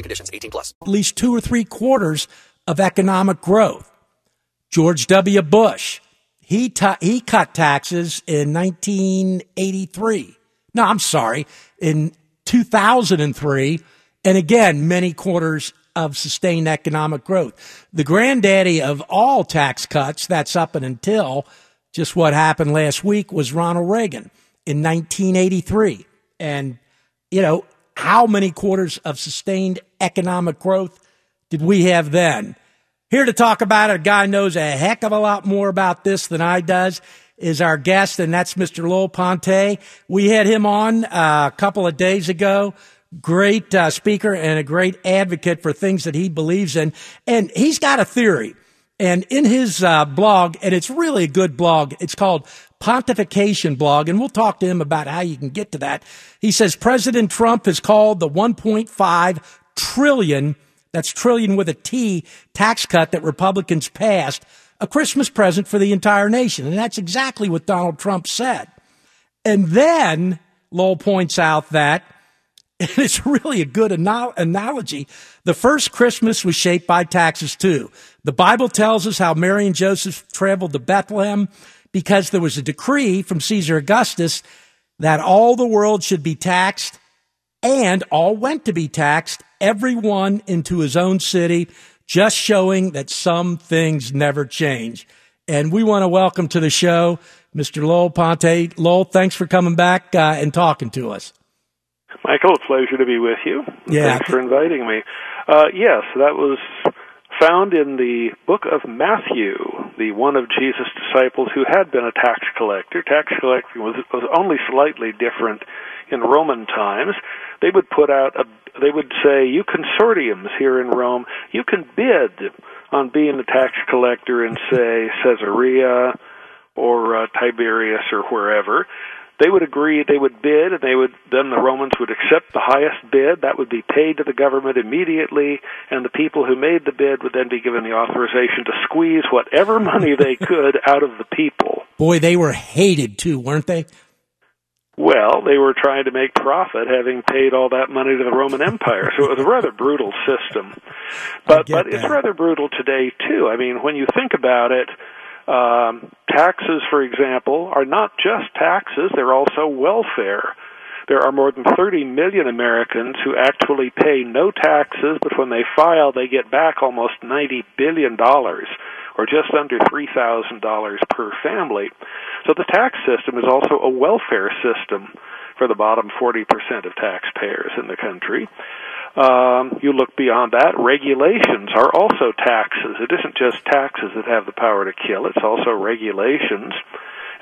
and conditions. 18 plus. At least two or three quarters of economic growth. George W. Bush, he cut taxes in 1983. No, I'm sorry, in 2003. And again, many quarters of sustained economic growth. The granddaddy of all tax cuts, that's up and until just what happened last week, was Ronald Reagan in 1983. And, you know, how many quarters of sustained economic growth did we have then? Here to talk about it, a guy knows a heck of a lot more about this than I does, is our guest, and that's Mr. Lowell Ponte. We had him on a couple of days ago. Great speaker and a great advocate for things that he believes in. And he's got a theory. And in his blog, and it's really a good blog, it's called Pontification Blog, and we'll talk to him about how you can get to that. He says President Trump has called the $1.5 trillion, that's trillion with a T, tax cut that Republicans passed, a Christmas present for the entire nation. And that's exactly what Donald Trump said. And then Lowell points out that, and it's really a good analogy, the first Christmas was shaped by taxes too. The Bible tells us how Mary and Joseph traveled to Bethlehem because there was a decree from Caesar Augustus that all the world should be taxed, and all went to be taxed, everyone into his own city, just showing that some things never change. And we want to welcome to the show Mr. Lowell Ponte. Lowell, thanks for coming back and talking to us. Michael, a pleasure to be with you. Yeah. Thanks for inviting me. Yes, that was found in the book of Matthew, the one of Jesus' disciples who had been a tax collector. Tax collecting was only slightly different in Roman times. They would put out they would say, you consortiums here in Rome, you can bid on being a tax collector in, say, Caesarea or Tiberias or wherever. They would agree, they would bid, and then the Romans would accept the highest bid. That would be paid to the government immediately, and the people who made the bid would then be given the authorization to squeeze whatever money they could out of the people. Boy, they were hated, too, weren't they? Well, they were trying to make profit, having paid all that money to the Roman Empire, so it was a rather brutal system. But it's rather brutal today, too. I mean, when you think about it, taxes, for example, are not just taxes, they're also welfare. There are more than 30 million Americans who actually pay no taxes, but when they file, they get back almost $90 billion, or just under $3,000 per family. So the tax system is also a welfare system for the bottom 40% of taxpayers in the country. You look beyond that, regulations are also taxes. It isn't just taxes that have the power to kill, it's also regulations.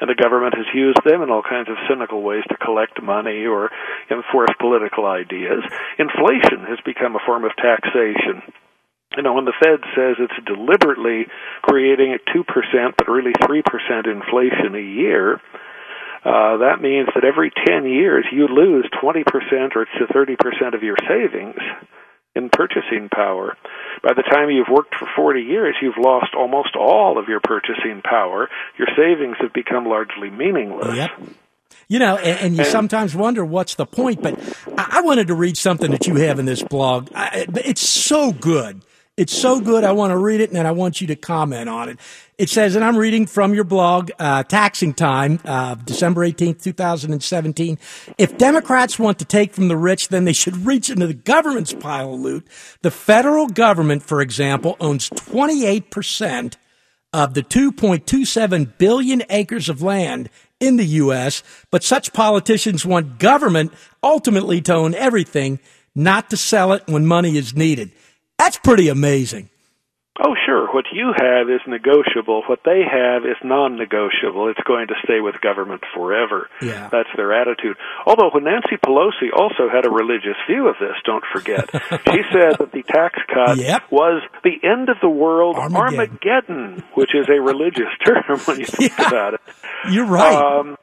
And the government has used them in all kinds of cynical ways to collect money or enforce political ideas. Inflation has become a form of taxation. You know, when the Fed says it's deliberately creating a 2%, but really 3% inflation a year, That means that every 10 years you lose 20% or to 30% of your savings in purchasing power. By the time you've worked for 40 years, you've lost almost all of your purchasing power. Your savings have become largely meaningless. Yep. You know, and you sometimes wonder what's the point, but I wanted to read something that you have in this blog. It's so good. It's so good. I want to read it, and then I want you to comment on it. It says, and I'm reading from your blog, Taxing Time, December 18th, 2017. If Democrats want to take from the rich, then they should reach into the government's pile of loot. The federal government, for example, owns 28% of the 2.27 billion acres of land in the U.S., but such politicians want government ultimately to own everything, not to sell it when money is needed. That's pretty amazing. Oh, sure. What you have is negotiable. What they have is non-negotiable. It's going to stay with government forever. Yeah. That's their attitude. Although when Nancy Pelosi also had a religious view of this, don't forget. She said that the tax cut was the end of the world, Armageddon, which is a religious term when you think about it. You're right.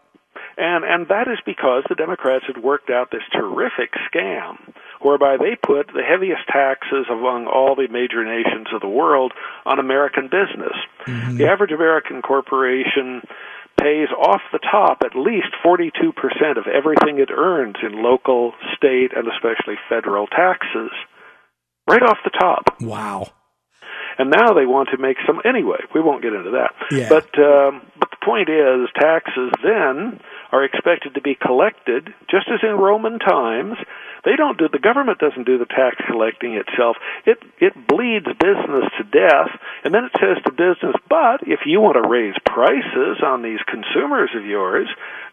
And that is because the Democrats had worked out this terrific scam whereby they put the heaviest taxes among all the major nations of the world on American business. Mm-hmm. The average American corporation pays off the top at least 42% of everything it earns in local, state, and especially federal taxes. Right off the top. Wow. And now they want to make some, anyway, we won't get into that. Yeah. But the point is, taxes then are expected to be collected, just as in Roman times. They don't do, the government doesn't do the tax collecting itself. It bleeds business to death, and then it says to business, but if you want to raise prices on these consumers of yours,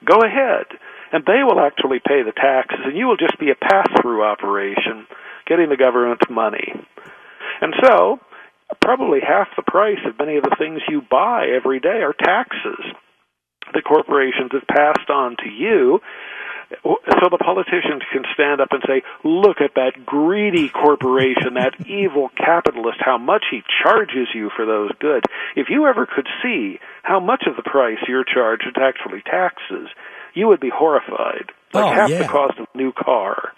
go ahead. And they will actually pay the taxes, and you will just be a pass-through operation, getting the government's money. And so, probably half the price of many of the things you buy every day are taxes the corporations have passed on to you. So the politicians can stand up and say, look at that greedy corporation, that evil capitalist, how much he charges you for those goods. If you ever could see how much of the price you're charged is actually taxes, you would be horrified. Like half the cost of a new car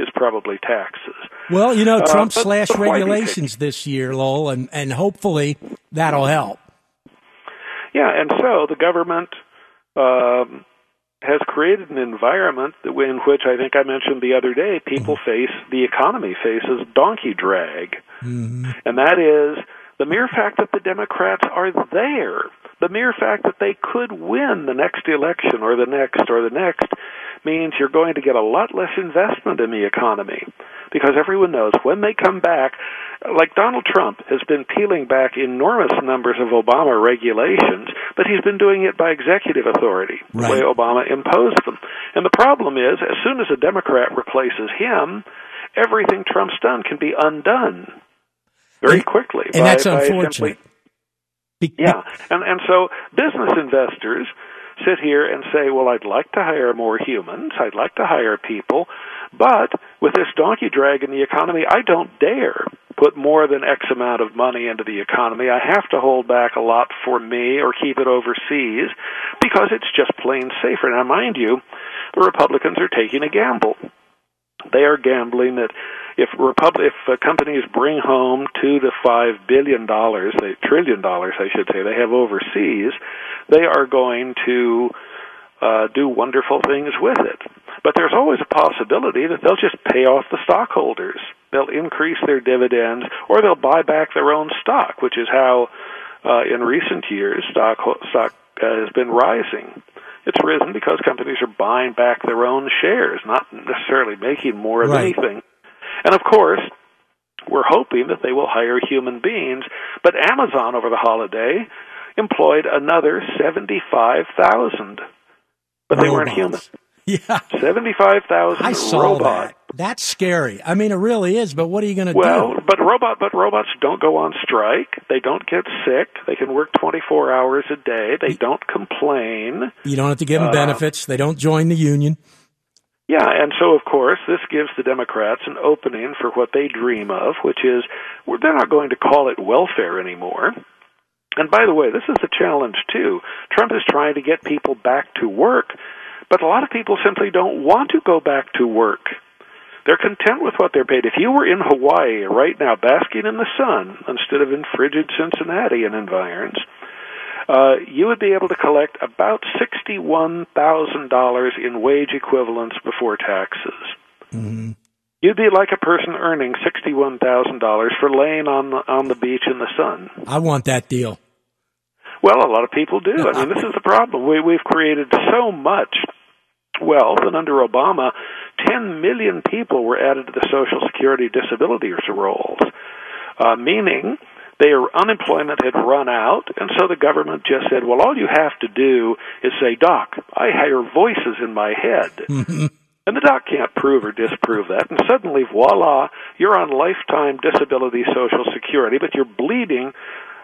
is probably taxes. Well, you know, Trump slashed regulations this year, Lowell, and hopefully that'll help. Yeah, and so the government has created an environment in which, I think I mentioned the other day, the economy faces donkey drag. Mm-hmm. And that is the mere fact that the Democrats are there, the mere fact that they could win the next election or the next means you're going to get a lot less investment in the economy because everyone knows when they come back, like Donald Trump has been peeling back enormous numbers of Obama regulations, but he's been doing it by executive authority, the way Obama imposed them. And the problem is, as soon as a Democrat replaces him, everything Trump's done can be undone very quickly. And that's unfortunate. And so business investors sit here and say, well, I'd like to hire more humans, I'd like to hire people, but with this donkey drag in the economy, I don't dare put more than X amount of money into the economy. I have to hold back a lot for me or keep it overseas because it's just plain safer. Now, mind you, the Republicans are taking a gamble. They are gambling that if companies bring home $2 to $5 billion, $1 trillion, I should say, they have overseas, they are going to do wonderful things with it. But there's always a possibility that they'll just pay off the stockholders. They'll increase their dividends, or they'll buy back their own stock, which is how, in recent years, stock has been rising. It's risen because companies are buying back their own shares, not necessarily making more of anything. And, of course, we're hoping that they will hire human beings. But Amazon over the holiday employed another 75,000, but they weren't human. Yeah. 75,000 robots. I saw that. That's scary. I mean, it really is, but what are you going to do? Well, but robots don't go on strike. They don't get sick. They can work 24 hours a day. They don't complain. You don't have to give them benefits. They don't join the union. Yeah, and so, of course, this gives the Democrats an opening for what they dream of, which is they're not going to call it welfare anymore. And by the way, this is the challenge, too. Trump is trying to get people back to work, but a lot of people simply don't want to go back to work. They're content with what they're paid. If you were in Hawaii right now, basking in the sun, instead of in frigid Cincinnati and environs, you would be able to collect about $61,000 in wage equivalents before taxes. Mm-hmm. You'd be like a person earning $61,000 for laying on the beach in the sun. I want that deal. Well, a lot of people do. I mean, this is the problem. We've created so much wealth, and under Obama, 10 million people were added to the Social Security disability rolls, meaning their unemployment had run out, and so the government just said, well, all you have to do is say, Doc, I hear voices in my head. Mm-hmm. And the doc can't prove or disprove that. And suddenly, voila, you're on lifetime disability Social Security, but you're bleeding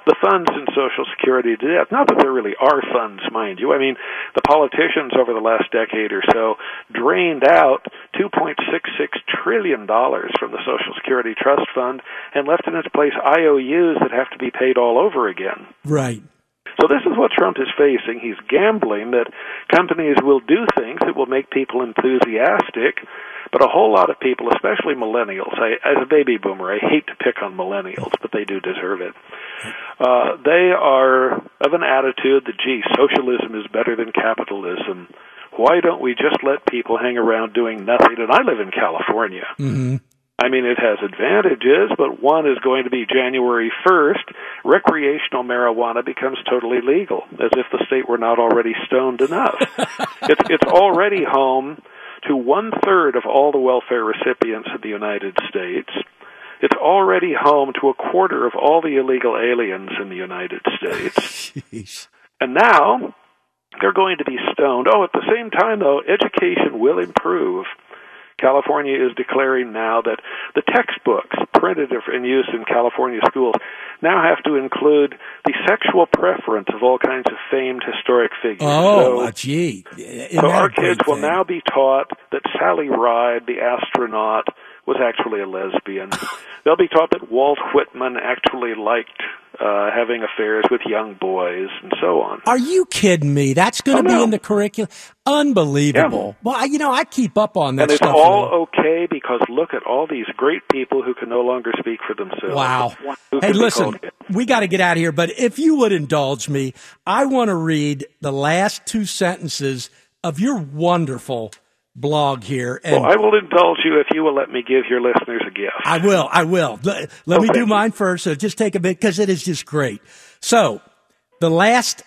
the funds in Social Security to death. Not that there really are funds, mind you. I mean, the politicians over the last decade or so drained out $2.66 trillion from the Social Security Trust Fund and left in its place IOUs that have to be paid all over again. Right. So this is what Trump is facing. He's gambling that companies will do things that will make people enthusiastic, but a whole lot of people, especially millennials, as a baby boomer, I hate to pick on millennials, but they do deserve it. They are of an attitude that, gee, socialism is better than capitalism. Why don't we just let people hang around doing nothing? And I live in California. Mm-hmm. I mean, it has advantages, but one is going to be January 1st, recreational marijuana becomes totally legal, as if the state were not already stoned enough. It's already home to one-third of all the welfare recipients in the United States. It's already home to a quarter of all the illegal aliens in the United States. Jeez. And now they're going to be stoned. Oh, at the same time, though, education will improve. California is declaring now that the textbooks printed and used in California schools now have to include the sexual preference of all kinds of famed historic figures. Oh, so, gee. So our kids will now be taught that Sally Ride, the astronaut, was actually a lesbian. They'll be taught that Walt Whitman actually liked having affairs with young boys and so on. Are you kidding me? That's going to be in the curriculum? Unbelievable. Yeah. Well, you know, I keep up on that and stuff. And it's all okay because look at all these great people who can no longer speak for themselves. Wow. Hey, listen, we got to get out of here, but if you would indulge me, I want to read the last two sentences of your wonderful blog here. And well, I will indulge you if you will let me give your listeners a gift. I will. Let me do mine first. So just take a bit because it is just great. So the last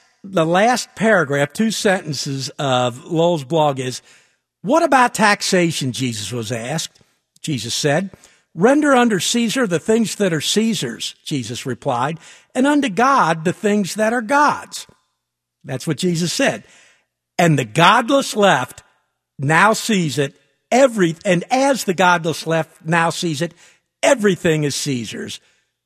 paragraph, two sentences of Lowell's blog is, what about taxation? Jesus was asked. Jesus said, render unto Caesar the things that are Caesar's, Jesus replied, and unto God the things that are God's. That's what Jesus said. And the godless left now sees it, everything is Caesar's.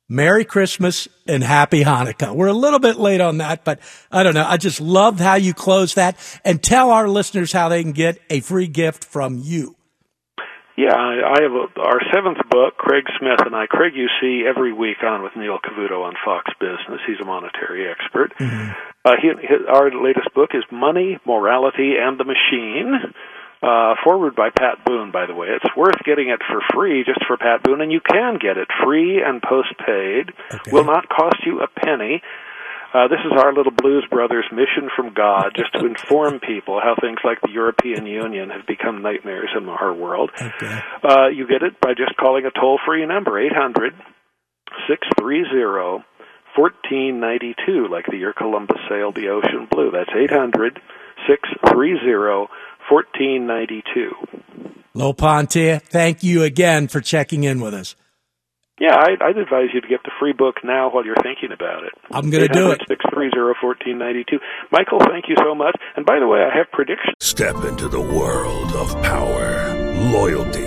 Merry Christmas and Happy Hanukkah. We're a little bit late on that, but I don't know. I just loved how you closed that, and tell our listeners how they can get a free gift from you. Yeah, I have our seventh book, Craig Smith and I. Craig you see every week on with Neil Cavuto on Fox Business. He's a monetary expert. Mm-hmm. Our latest book is Money, Morality, and the Machine. Forward by Pat Boone, by the way. It's worth getting it for free just for Pat Boone, and you can get it free and postpaid. Okay. Will not cost you a penny. This is our little Blues Brothers mission from God, just to inform people how things like the European Union have become nightmares in our world. Okay. You get it by just calling a toll-free number, 800-630-1492, like the year Columbus sailed the ocean blue. That's 800-630-1492. Lowell Ponte, thank you again for checking in with us. Yeah, I'd advise you to get the free book now while you're thinking about it. I'm going to do it. 630-1492. Michael, thank you so much. And by the way, I have predictions. Step into the world of power, loyalty,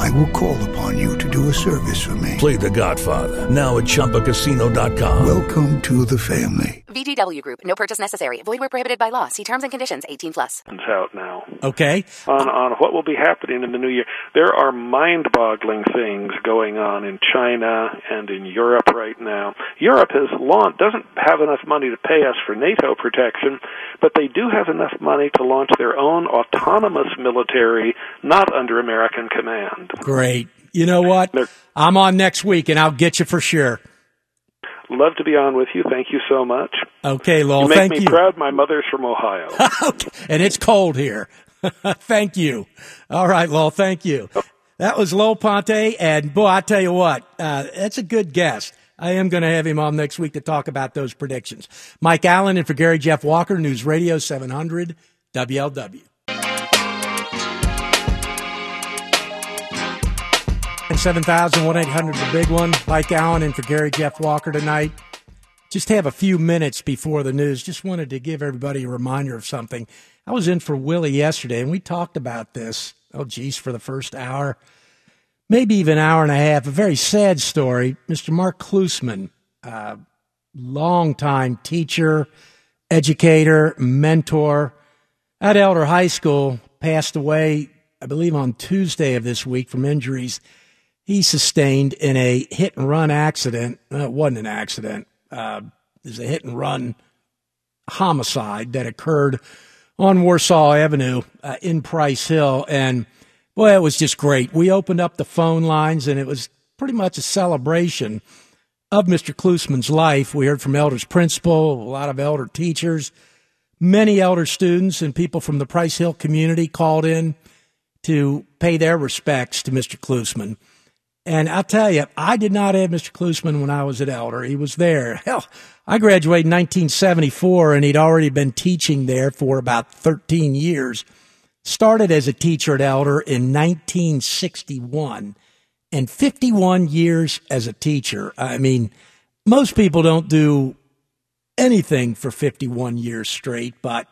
I will call upon you to do a service for me. Play The Godfather, now at ChumbaCasino.com. Welcome to the family. VGW Group, no purchase necessary. Void where prohibited by law. See terms and conditions, 18+. It's out now. Okay. On what will be happening in the new year. There are mind-boggling things going on in China and in Europe right now. Europe doesn't have enough money to pay us for NATO protection, but they do have enough money to launch their own autonomous military, not under American command. Great. You know what? I'm on next week, and I'll get you for sure. Love to be on with you. Thank you so much. Okay, Lowell, thank you. You make me proud. My mother's from Ohio. And it's cold here. Thank you. All right, Lowell, thank you. That was Lowell Ponte, and boy, I tell you what, that's a good guest. I am going to have him on next week to talk about those predictions. Mike Allen, and for Gary Jeff Walker, News Radio 700 WLW. And 7,000-1-800 is a big one. Mike Allen in for Gary Jeff Walker tonight. Just have a few minutes before the news. Just wanted to give everybody a reminder of something. I was in for Willie yesterday, and we talked about this, for the first hour, maybe even hour and a half. A very sad story. Mr. Mark Klussman, longtime teacher, educator, mentor at Elder High School, passed away, I believe, on Tuesday of this week from injuries he sustained in a hit-and-run accident. No, it wasn't an accident. It was a hit-and-run homicide that occurred on Warsaw Avenue in Price Hill. And, boy, it was just great. We opened up the phone lines, and it was pretty much a celebration of Mr. Klussman's life. We heard from Elder's principal, a lot of Elder teachers. Many Elder students and people from the Price Hill community called in to pay their respects to Mr. Klussman. And I'll tell you, I did not have Mr. Klussman when I was at Elder. He was there. Hell, I graduated in 1974, and he'd already been teaching there for about 13 years. Started as a teacher at Elder in 1961, and 51 years as a teacher. I mean, most people don't do anything for 51 years straight, but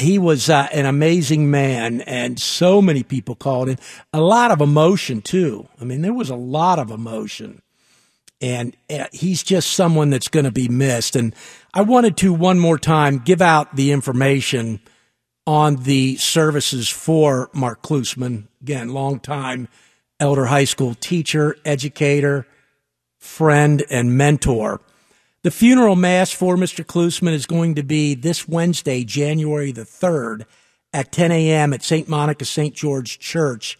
he was an amazing man, and so many people called in. A lot of emotion, too. I mean, there was a lot of emotion, and he's just someone that's going to be missed. And I wanted to, one more time, give out the information on the services for Mark Klussman. Again, longtime Elder High School teacher, educator, friend, and mentor. The funeral mass for Mr. Klussman is going to be this Wednesday, January the 3rd at 10 a.m. at St. Monica St. George Church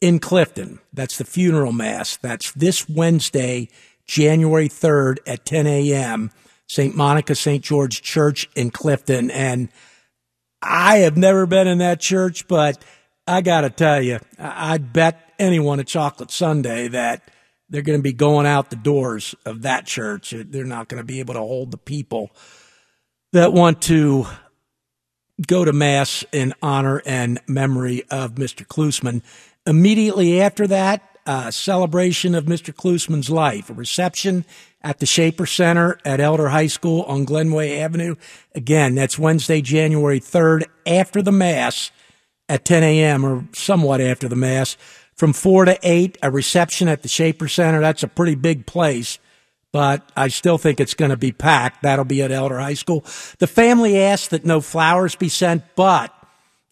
in Clifton. That's the funeral mass. That's this Wednesday, January 3rd at 10 a.m., St. Monica St. George Church in Clifton. And I have never been in that church, but I got to tell you, I'd bet anyone a chocolate sundae that they're going to be going out the doors of that church. They're not going to be able to hold the people that want to go to Mass in honor and memory of Mr. Klussman. Immediately after that, a celebration of Mr. Klussman's life, a reception at the Shaper Center at Elder High School on Glenway Avenue. Again, that's Wednesday, January 3rd, after the Mass at 10 a.m. or somewhat after the Mass. From 4 to 8, a reception at the Shaper Center. That's a pretty big place, but I still think it's going to be packed. That'll be at Elder High School. The family asked that no flowers be sent, but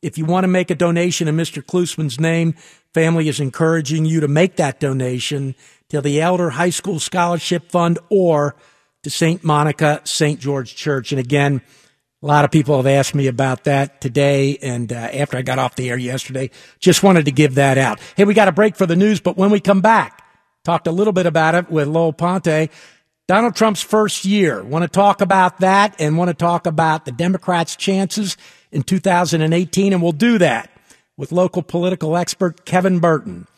if you want to make a donation in Mr. Klussman's name, family is encouraging you to make that donation to the Elder High School Scholarship Fund or to St. Monica St. George Church. And again, a lot of people have asked me about that today and after I got off the air yesterday. Just wanted to give that out. Hey, we got a break for the news, but when we come back, talked a little bit about it with Lowell Ponte. Donald Trump's first year. Want to talk about that and want to talk about the Democrats' chances in 2018, and we'll do that with local political expert Kevin Burton.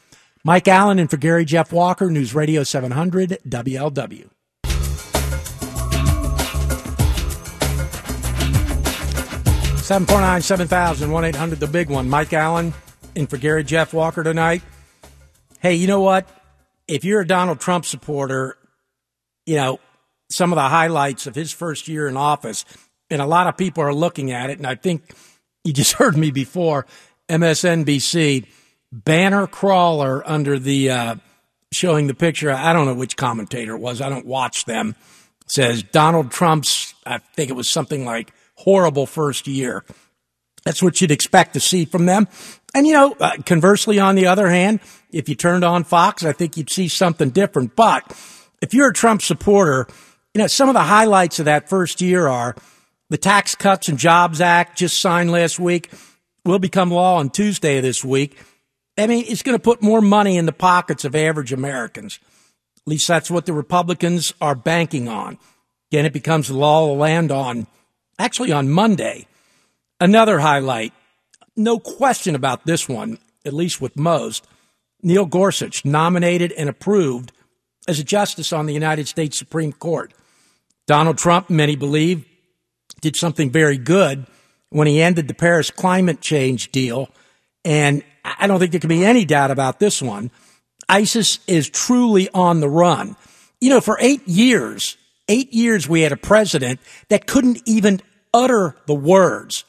Mike Allen in for Gary Jeff Walker, News Radio 700 WLW. Seven 749-7000-1800, the big one. Mike Allen in for Gary Jeff Walker tonight. Hey, you know what? If you're a Donald Trump supporter, you know, some of the highlights of his first year in office, and a lot of people are looking at it, and I think you just heard me before, MSNBC, banner crawler under the showing the picture. I don't know which commentator it was. I don't watch them. It says Donald Trump's, I think it was something like horrible first year. That's what you'd expect to see from them. And, you know, conversely, on the other hand, if you turned on Fox, I think you'd see something different. But if you're a Trump supporter, you know, some of the highlights of that first year are the Tax Cuts and Jobs Act just signed last week will become law on Tuesday of this week. I mean, it's going to put more money in the pockets of average Americans. At least that's what the Republicans are banking on. Again, it becomes law of the land on Monday. Another highlight, no question about this one, at least with most, Neil Gorsuch nominated and approved as a justice on the United States Supreme Court. Donald Trump, many believe, did something very good when he ended the Paris climate change deal. And I don't think there can be any doubt about this one. ISIS is truly on the run. You know, for 8 years we had a president that couldn't even utter the words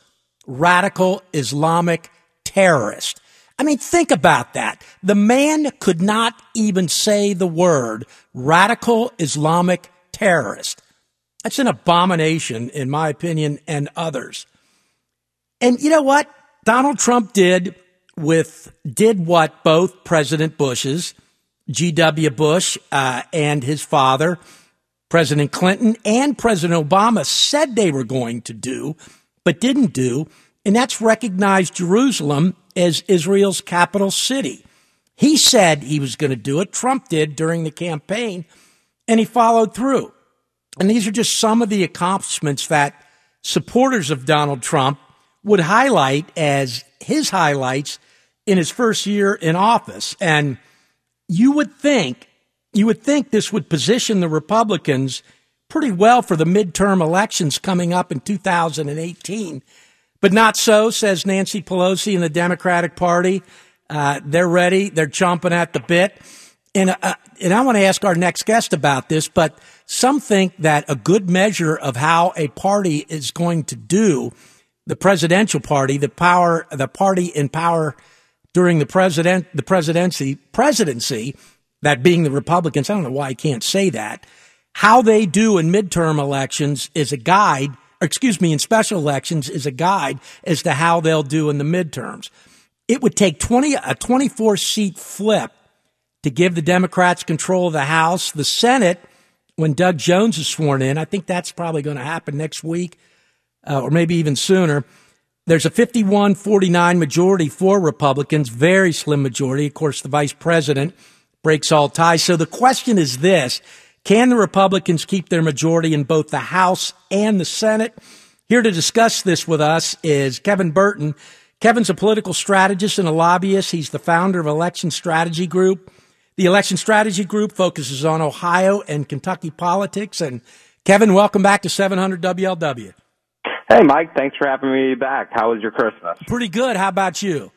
radical Islamic terrorist. I mean, think about that. The man could not even say the word radical Islamic terrorist. That's an abomination, in my opinion, and others. And you know what? Donald Trump did what both President Bush's, G.W. Bush and his father, President Clinton, and President Obama said they were going to do, but didn't do, and that's recognize Jerusalem as Israel's capital city. He said he was going to do it. Trump did during the campaign, and he followed through. And these are just some of the accomplishments that supporters of Donald Trump would highlight as his highlights in his first year in office. And you would think this would position the Republicans pretty well for the midterm elections coming up in 2018. But not so, says Nancy Pelosi and the Democratic Party. They're ready. They're chomping at the bit. And I want to ask our next guest about this, but some think that a good measure of how a party is going to do, the presidential party, the party in power during the presidency, that being the Republicans, I don't know why I can't say that, how they do in midterm elections is a guide, in special elections is a guide as to how they'll do in the midterms. It would take a 24-seat flip to give the Democrats control of the House. The Senate, when Doug Jones is sworn in, I think that's probably going to happen next week or maybe even sooner. There's a 51-49 majority for Republicans, very slim majority. Of course, the vice president breaks all ties. So the question is this. Can the Republicans keep their majority in both the House and the Senate? Here to discuss this with us is Kevin Burton. Kevin's a political strategist and a lobbyist. He's the founder of Election Strategy Group. The Election Strategy Group focuses on Ohio and Kentucky politics. And Kevin, welcome back to 700 WLW. Hey, Mike. Thanks for having me back. How was your Christmas? Pretty good. How about you?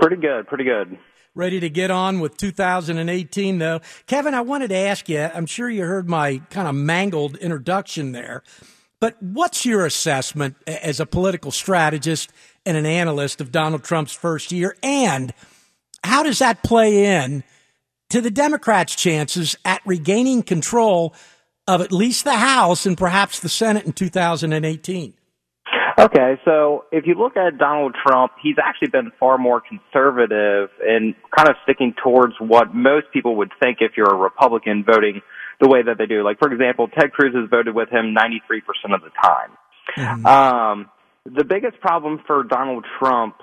Pretty good. Ready to get on with 2018, though. Kevin, I wanted to ask you, I'm sure you heard my kind of mangled introduction there, but what's your assessment as a political strategist and an analyst of Donald Trump's first year, and how does that play in to the Democrats' chances at regaining control of at least the House and perhaps the Senate in 2018? Okay, so if you look at Donald Trump, he's actually been far more conservative and kind of sticking towards what most people would think if you're a Republican voting the way that they do. Like, for example, Ted Cruz has voted with him 93% of the time. Mm-hmm. The biggest problem for Donald Trump,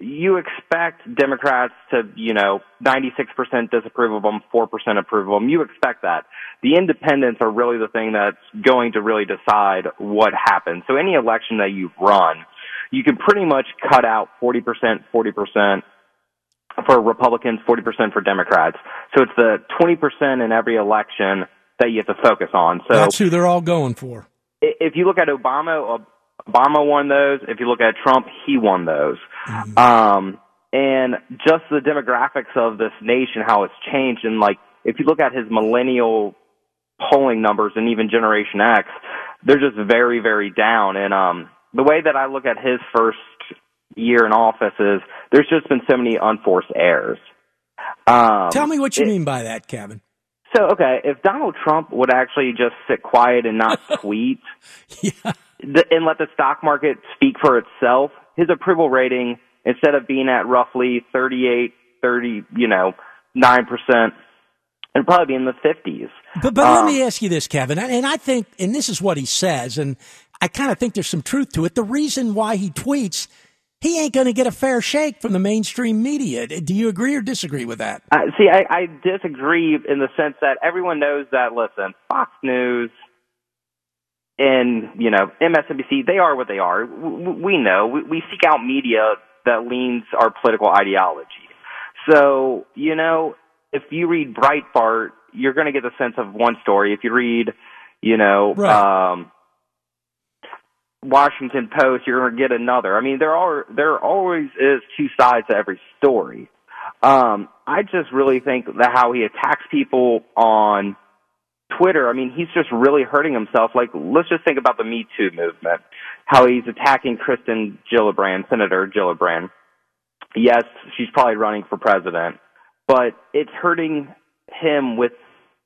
you expect Democrats to, 96% disapprove of him, 4% approve of him. You expect that. The independents are really the thing that's going to really decide what happens. So any election that you run, you can pretty much cut out 40% for Republicans, 40% for Democrats. So it's the 20% in every election that you have to focus on. So that's who they're all going for. If you look at Obama won those. If you look at Trump, he won those. Mm-hmm. And just the demographics of this nation, how it's changed. And, if you look at his millennial polling numbers and even Generation X, they're just very, very down. And the way that I look at his first year in office is there's just been so many unforced errors. Tell me what you mean by that, Kevin. So, okay, if Donald Trump would actually just sit quiet and not tweet and let the stock market speak for itself, his approval rating, instead of being at roughly 9%, it'd probably be in the 50s. But let me ask you this, Kevin, and I think, and this is what he says, and I kind of think there's some truth to it. The reason why he tweets, he ain't going to get a fair shake from the mainstream media. Do you agree or disagree with that? I disagree in the sense that everyone knows that, listen, Fox News and, MSNBC, they are what they are. We know. We seek out media that leans our political ideology. So, if you read Breitbart, you're going to get the sense of one story. If you read, right. Washington Post, you're going to get another. I mean, there always is two sides to every story. I just really think that how he attacks people on Twitter, I mean, he's just really hurting himself. Like, let's just think about the Me Too movement, how he's attacking Kristen Gillibrand, Senator Gillibrand. Yes, she's probably running for president, but it's hurting him with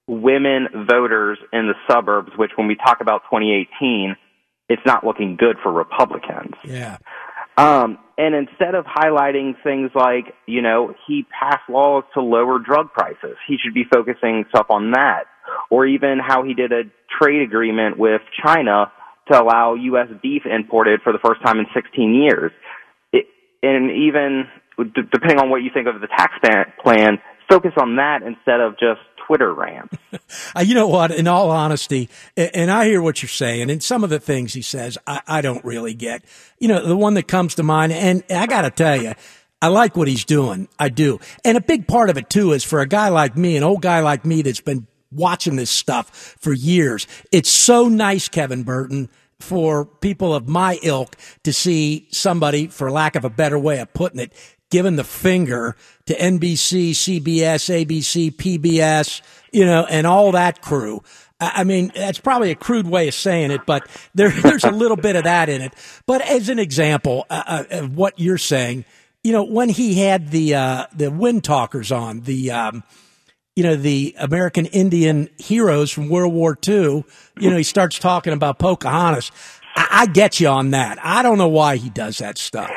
women voters in the suburbs, which when we talk about 2018, it's not looking good for Republicans. Yeah. And instead of highlighting things like, he passed laws to lower drug prices, he should be focusing stuff on that. Or even how he did a trade agreement with China to allow U.S. beef imported for the first time in 16 years. And even, depending on what you think of the tax plan, focus on that instead of just Twitter rant. You know what? In all honesty, and I hear what you're saying, and some of the things he says, I don't really get. The one that comes to mind, and I got to tell you, I like what he's doing. I do. And a big part of it, too, is for a guy like me, an old guy like me that's been watching this stuff for years, it's so nice, Kevin Burton, for people of my ilk to see somebody, for lack of a better way of putting it, given the finger to NBC, CBS, ABC, PBS, and all that crew. I mean, that's probably a crude way of saying it, but there's a little bit of that in it. But as an example of what you're saying, when he had the Wind Talkers on, the American Indian heroes from World War II, he starts talking about Pocahontas. I get you on that. I don't know why he does that stuff.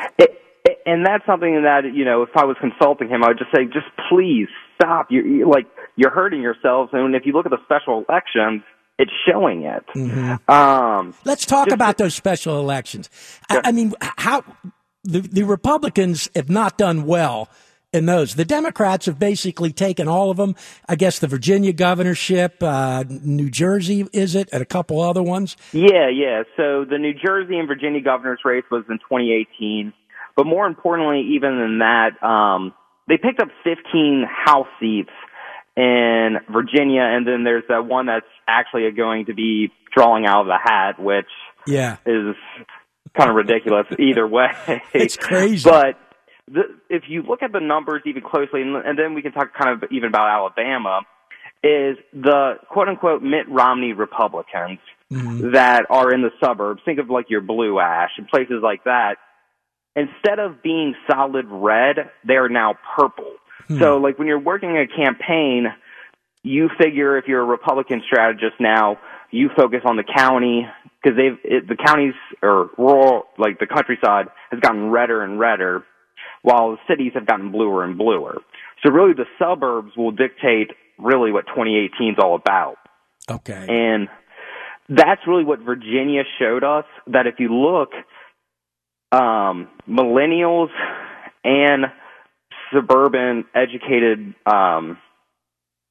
And that's something that, if I was consulting him, I would just say, just please stop. You're hurting yourselves. And if you look at the special elections, it's showing it. Mm-hmm. Let's talk about those special elections. Yeah. I mean, how the Republicans have not done well in those. The Democrats have basically taken all of them. I guess the Virginia governorship, New Jersey, is it, and a couple other ones? Yeah. So the New Jersey and Virginia governor's race was in 2018. But more importantly, even than that, they picked up 15 House seats in Virginia, and then there's that one that's actually going to be drawing out of the hat, which is kind of ridiculous either way. It's crazy. But if you look at the numbers even closely, and then we can talk kind of even about Alabama, is the quote-unquote Mitt Romney Republicans that are in the suburbs. Think of like your Blue Ash and places like that. Instead of being solid red, they are now purple. So, like, when you're working a campaign, you figure if you're a Republican strategist now, you focus on the county because the counties or rural, like the countryside, has gotten redder and redder, while the cities have gotten bluer and bluer. So, really, the suburbs will dictate really what 2018 is all about. Okay. And that's really what Virginia showed us, that if you look – millennials and suburban educated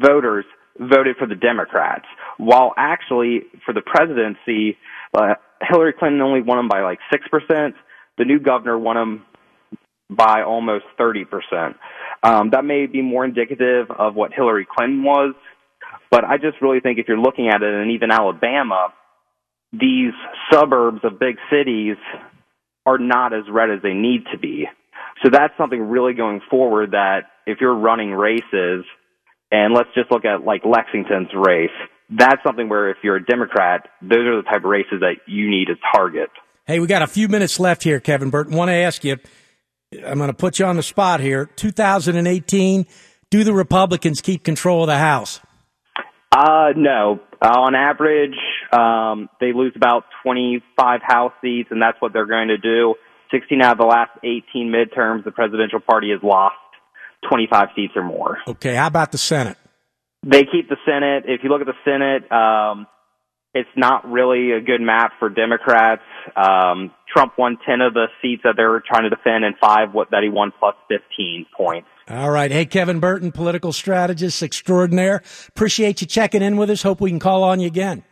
voters voted for the Democrats, while actually for the presidency, Hillary Clinton only won them by like 6%. The new governor won them by almost 30%. That may be more indicative of what Hillary Clinton was, but I just really think if you're looking at it, and even Alabama, these suburbs of big cities are not as red as they need to be. So that's something really going forward, that if you're running races, and let's just look at like Lexington's race, that's something where if you're a Democrat, those are the type of races that you need to target. Hey, we got a few minutes left here, Kevin Burton. Want to ask you, I'm going to put you on the spot here. 2018, do the Republicans keep control of the House? No. On average, they lose about 25 House seats, and that's what they're going to do. 16 out of the last 18 midterms, the presidential party has lost 25 seats or more. Okay, how about the Senate? They keep the Senate. If you look at the Senate, it's not really a good map for Democrats. Trump won 10 of the seats that they were trying to defend and 5 that he won plus 15 points. All right. Hey, Kevin Burton, political strategist extraordinaire. Appreciate you checking in with us. Hope we can call on you again.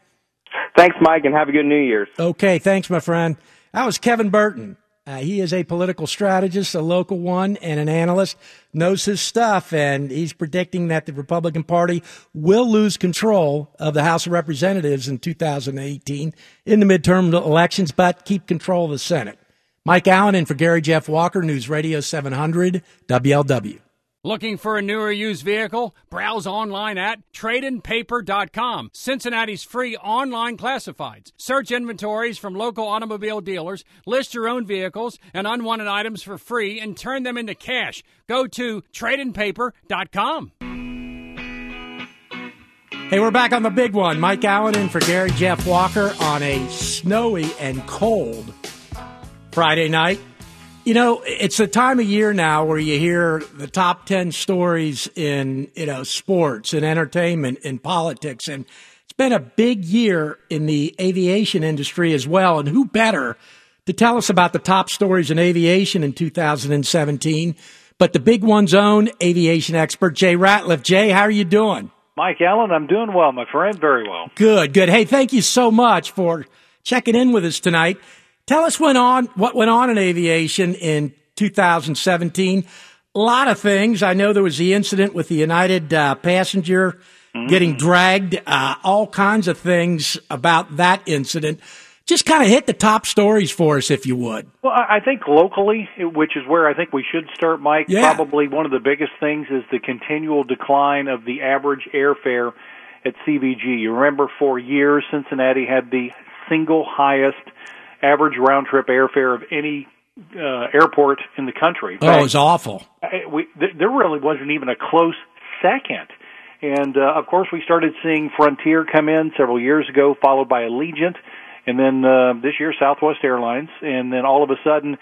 Thanks, Mike, and have a good New Year's. Okay. Thanks, my friend. That was Kevin Burton. He is a political strategist, a local one, and an analyst, knows his stuff, and he's predicting that the Republican Party will lose control of the House of Representatives in 2018 in the midterm elections, but keep control of the Senate. Mike Allen in for Gary Jeff Walker, News Radio 700 WLW. Looking for a new or used vehicle? Browse online at tradeandpaper.com, Cincinnati's free online classifieds. Search inventories from local automobile dealers, list your own vehicles and unwanted items for free, and turn them into cash. Go to tradeandpaper.com. Hey, we're back on the big one. Mike Allen in for Gary Jeff Walker on a snowy and cold Friday night. You know, it's the time of year now where you hear the top 10 stories in, sports and entertainment and politics. And it's been a big year in the aviation industry as well. And who better to tell us about the top stories in aviation in 2017? But the big one's own aviation expert, Jay Ratliff. Jay, how are you doing? Mike Allen, I'm doing well, my friend. Very well. Good, good. Hey, thank you so much for checking in with us tonight. Tell us what went on in aviation in 2017. A lot of things. I know there was the incident with the United passenger getting dragged, all kinds of things about that incident. Just kind of hit the top stories for us, if you would. Well, I think locally, which is where I think we should start, Mike, probably one of the biggest things is the continual decline of the average airfare at CVG. You remember for years, Cincinnati had the single highest average round-trip airfare of any airport in the country. Oh, it was awful. There really wasn't even a close second. And, of course, we started seeing Frontier come in several years ago, followed by Allegiant, and then this year Southwest Airlines. And then all of a sudden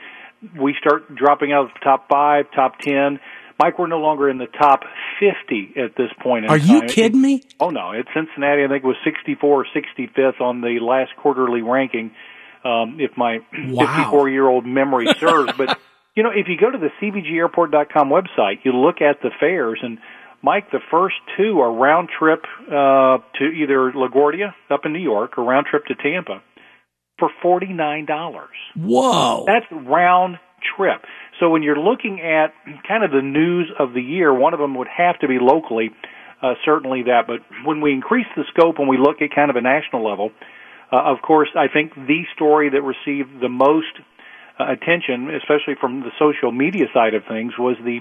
we start dropping out of the top 5, top 10. Mike, we're no longer in the top 50 at this point in time. Are you kidding me? Oh, no. At Cincinnati, I think it was 64th or 65th on the last quarterly ranking. If my 54-year-old memory serves. But, you know, if you go to the CVGAirport.com website, you look at the fares, and, Mike, the first two are round-trip to either LaGuardia up in New York or round-trip to Tampa for $49. Whoa. That's round-trip. So when you're looking at kind of the news of the year, one of them would have to be locally, certainly that. But when we increase the scope and we look at kind of a national level, of course, I think the story that received the most attention, especially from the social media side of things, was the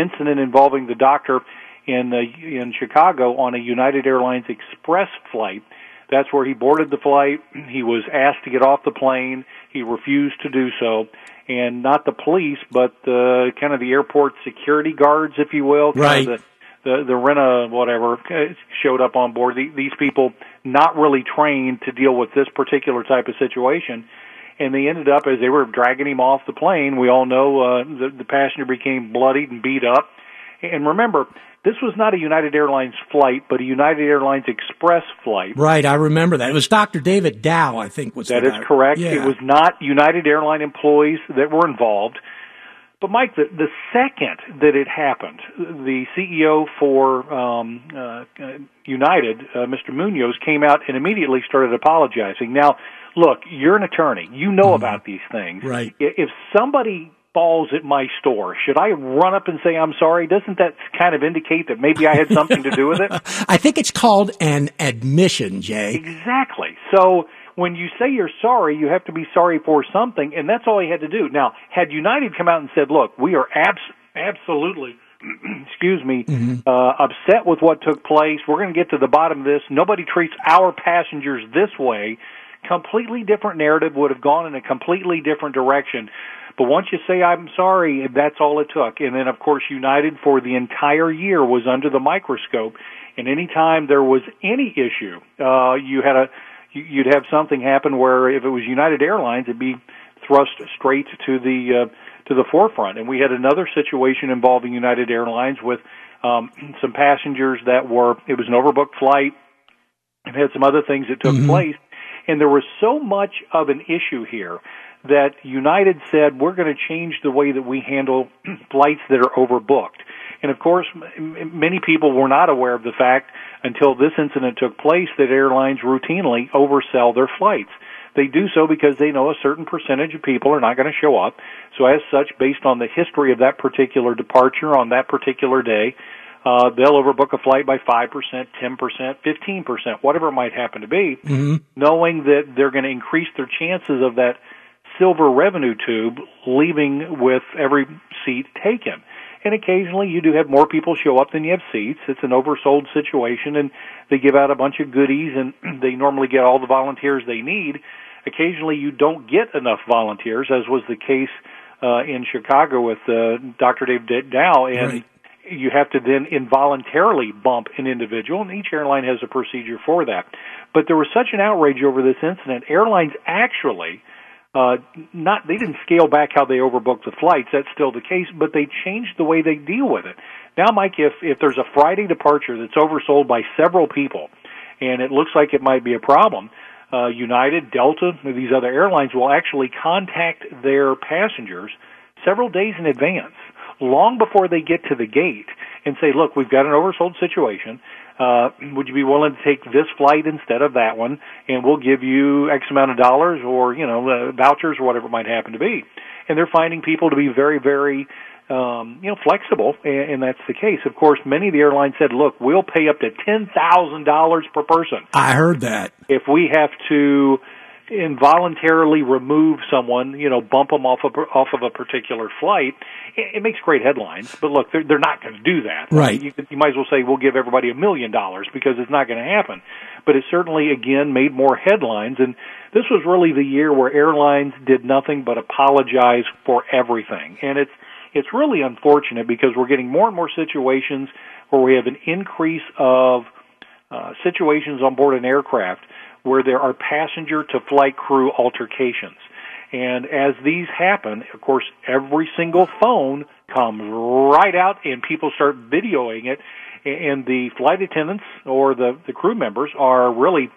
incident involving the doctor in Chicago on a United Airlines Express flight. That's where he boarded the flight. He was asked to get off the plane. He refused to do so. And not the police, but kind of the airport security guards, if you will, kind of the rena whatever showed up on board. These people not really trained to deal with this particular type of situation, and they ended up, as they were dragging him off the plane, we all know the passenger became bloodied and beat up. And remember, this was not a United Airlines flight, but a United Airlines Express flight. Right, I remember that. It was Dr. David Dow, I think. That is correct. Yeah. It was not United Airline employees that were involved. But, Mike, the second that it happened, the CEO for United, Mr. Munoz, came out and immediately started apologizing. Now, look, you're an attorney. You know about these things. Right. If somebody falls at my store, should I run up and say I'm sorry? Doesn't that kind of indicate that maybe I had something to do with it? I think it's called an admission, Jay. Exactly. So when you say you're sorry, you have to be sorry for something, and that's all he had to do. Now, had United come out and said, look, we are absolutely upset with what took place. We're going to get to the bottom of this. Nobody treats our passengers this way. Completely different narrative would have gone in a completely different direction. But once you say, I'm sorry, that's all it took. And then, of course, United for the entire year was under the microscope. And any time there was any issue, you'd have something happen where if it was United Airlines, it'd be thrust straight to the forefront. And we had another situation involving United Airlines with some passengers that were, it was an overbooked flight, and had some other things that took place. And there was so much of an issue here that United said, we're going to change the way that we handle flights that are overbooked. And, of course, many people were not aware of the fact until this incident took place that airlines routinely oversell their flights. They do so because they know a certain percentage of people are not going to show up. So as such, based on the history of that particular departure on that particular day, they'll overbook a flight by 5%, 10%, 15%, whatever it might happen to be, knowing that they're going to increase their chances of that silver revenue tube leaving with every seat taken. And occasionally you do have more people show up than you have seats. It's an oversold situation, and they give out a bunch of goodies, and they normally get all the volunteers they need. Occasionally you don't get enough volunteers, as was the case in Chicago with Dr. Dave Dow, and you have to then involuntarily bump an individual, and each airline has a procedure for that. But there was such an outrage over this incident, airlines actually they didn't scale back how they overbooked the flights. That's still the case, but they changed the way they deal with it. Now, Mike, if there's a Friday departure that's oversold by several people, and it looks like it might be a problem, United, Delta, these other airlines will actually contact their passengers several days in advance, long before they get to the gate, and say, look, we've got an oversold situation. Would you be willing to take this flight instead of that one, and we'll give you X amount of dollars or, vouchers or whatever it might happen to be. And they're finding people to be very, very, flexible, and that's the case. Of course, many of the airlines said, look, we'll pay up to $10,000 per person. I heard that. If we have to involuntarily remove someone, bump them off of a particular flight, it makes great headlines. But look, they're not going to do that. Right. You might as well say we'll give everybody $1 million because it's not going to happen. But it certainly, again, made more headlines. And this was really the year where airlines did nothing but apologize for everything. And it's really unfortunate because we're getting more and more situations where we have an increase of situations on board an aircraft where there are passenger-to-flight crew altercations. And as these happen, of course, every single phone comes right out and people start videoing it, and the flight attendants or the crew members are really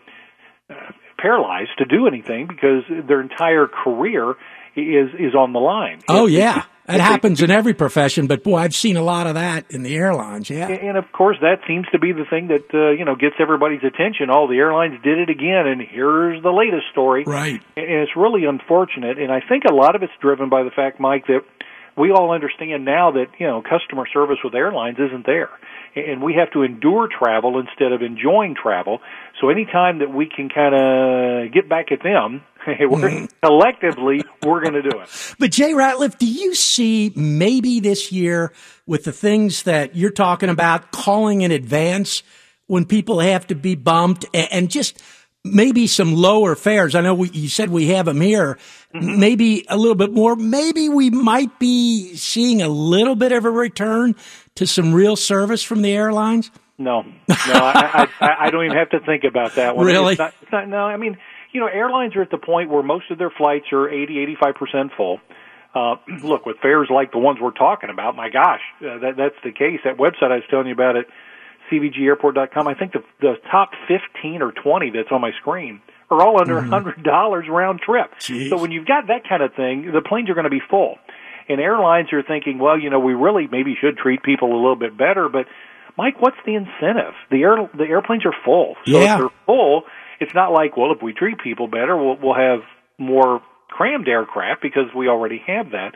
paralyzed to do anything because their entire career is on the line. Oh, yeah. It happens in every profession, but, boy, I've seen a lot of that in the airlines, yeah. And, of course, that seems to be the thing that, gets everybody's attention. All the airlines did it again, and here's the latest story. Right. And it's really unfortunate, and I think a lot of it's driven by the fact, Mike, that we all understand now that, customer service with airlines isn't there. And we have to endure travel instead of enjoying travel. So any time that we can kind of get back at them, collectively, we're going to do it. But, Jay Ratliff, do you see maybe this year with the things that you're talking about, calling in advance when people have to be bumped and just maybe some lower fares? I know you said we have them here. Maybe a little bit more. Maybe we might be seeing a little bit of a return to some real service from the airlines. No, I don't even have to think about that one. Really? It's not, no, I mean, airlines are at the point where most of their flights are 80, 85% full. Look, with fares like the ones we're talking about, my gosh, that's the case. That website I was telling you about at cvgairport.com, I think the top 15 or 20 that's on my screen are all under $100 round trip. Jeez. So when you've got that kind of thing, the planes are going to be full. And airlines are thinking, well, we really maybe should treat people a little bit better. But, Mike, what's the incentive? The airplanes are full. So if they're full, it's not like, well, if we treat people better, we'll have more crammed aircraft because we already have that.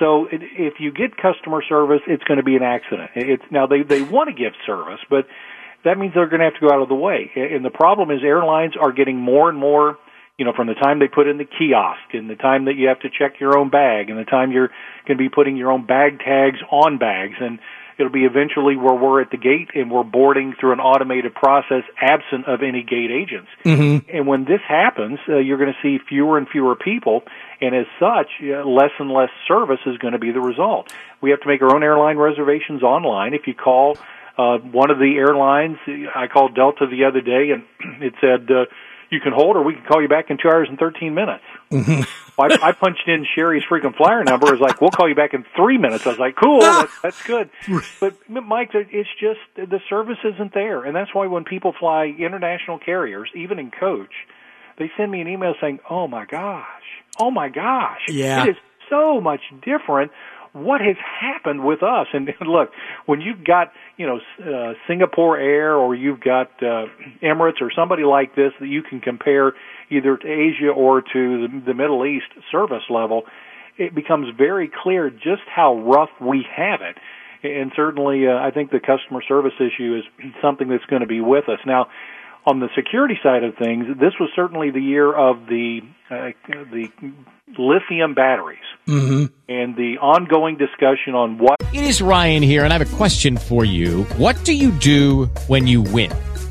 So if you get customer service, it's going to be an accident. Now, they want to give service, but that means they're going to have to go out of the way. And the problem is airlines are getting more and more, from the time they put in the kiosk and the time that you have to check your own bag and the time you're going to be putting your own bag tags on bags and It'll be eventually where we're at the gate and we're boarding through an automated process absent of any gate agents. Mm-hmm. And when this happens, you're going to see fewer and fewer people, and as such, less and less service is going to be the result. We have to make our own airline reservations online. If you call one of the airlines, I called Delta the other day, and it said, you can hold or we can call you back in 2 hours and 13 minutes. Mm-hmm. I punched in Sherry's freaking flyer number. I was like, we'll call you back in 3 minutes. I was like, cool, that's good. But, Mike, it's just the service isn't there. And that's why when people fly international carriers, even in coach, they send me an email saying, oh, my gosh. Yeah. It is so much different. What has happened with us? And look, when you've got, Singapore Air or you've got Emirates or somebody like this that you can compare either to Asia or to the Middle East service level, it becomes very clear just how rough we have it. And certainly I think the customer service issue is something that's going to be with us. Now, on the security side of things, this was certainly the year of the lithium batteries mm-hmm. and the ongoing discussion on what... It is Ryan here, and I have a question for you. What do you do when you win?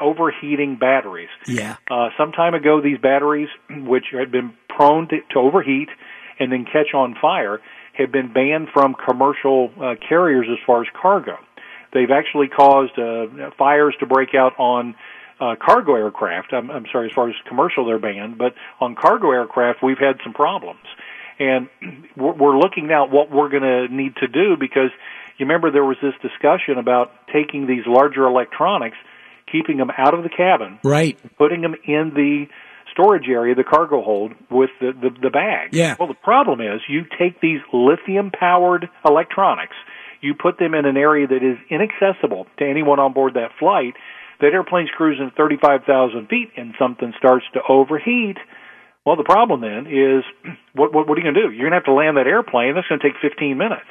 overheating batteries. Yeah. Some time ago, these batteries, which had been prone to overheat and then catch on fire, had been banned from commercial carriers as far as cargo. They've actually caused fires to break out on cargo aircraft. I'm sorry, as far as commercial, they're banned, but on cargo aircraft, we've had some problems. And we're looking now at what we're going to need to do because you remember there was this discussion about taking these larger electronics, keeping them out of the cabin, right? Putting them in the storage area, the cargo hold, with the bag. Yeah. Well, the problem is you take these lithium-powered electronics, you put them in an area that is inaccessible to anyone on board that flight, that airplane's cruising at 35,000 feet and something starts to overheat. Well, the problem then is what are you going to do? You're going to have to land that airplane. That's going to take 15 minutes.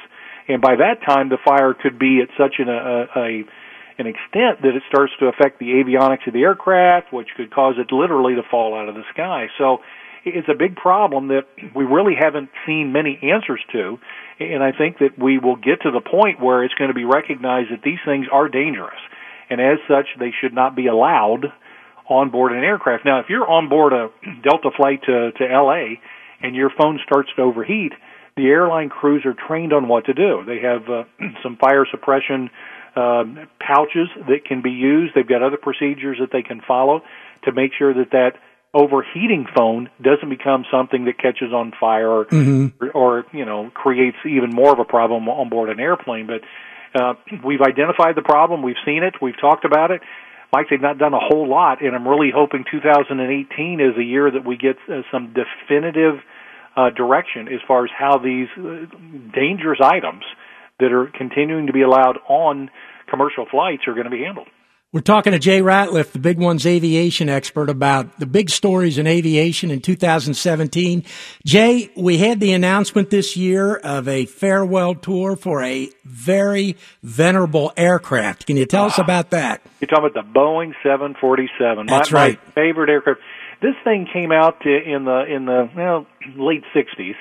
And by that time, the fire could be at such an extent that it starts to affect the avionics of the aircraft, which could cause it literally to fall out of the sky. So it's a big problem that we really haven't seen many answers to, and I think that we will get to the point where it's going to be recognized that these things are dangerous, and as such, they should not be allowed on board an aircraft. Now, if you're on board a Delta flight to L.A. and your phone starts to overheat, the airline crews are trained on what to do. They have some fire suppression pouches that can be used. They've got other procedures that they can follow to make sure that overheating phone doesn't become something that catches on fire or, mm-hmm. or creates even more of a problem on board an airplane. But we've identified the problem. We've seen it. We've talked about it. Mike, they've not done a whole lot, and I'm really hoping 2018 is a year that we get some definitive direction as far as how these dangerous items that are continuing to be allowed on commercial flights are going to be handled. We're talking to Jay Ratliff, the Big One's aviation expert, about the big stories in aviation in 2017. Jay, we had the announcement this year of a farewell tour for a very venerable aircraft. Can you tell us about that? You're talking about the Boeing 747. That's right. My favorite aircraft. This thing came out in the late 60s.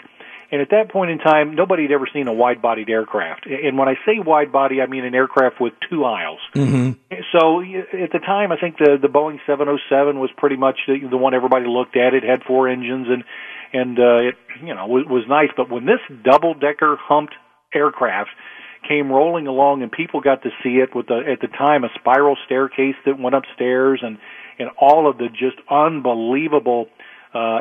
And at that point in time, nobody had ever seen a wide-bodied aircraft. And when I say wide-body, I mean an aircraft with two aisles. Mm-hmm. So at the time, I think the Boeing 707 was pretty much the one everybody looked at. It had four engines, and it was nice. But when this double-decker humped aircraft came rolling along, and people got to see it with at the time a spiral staircase that went upstairs, and all of the just unbelievable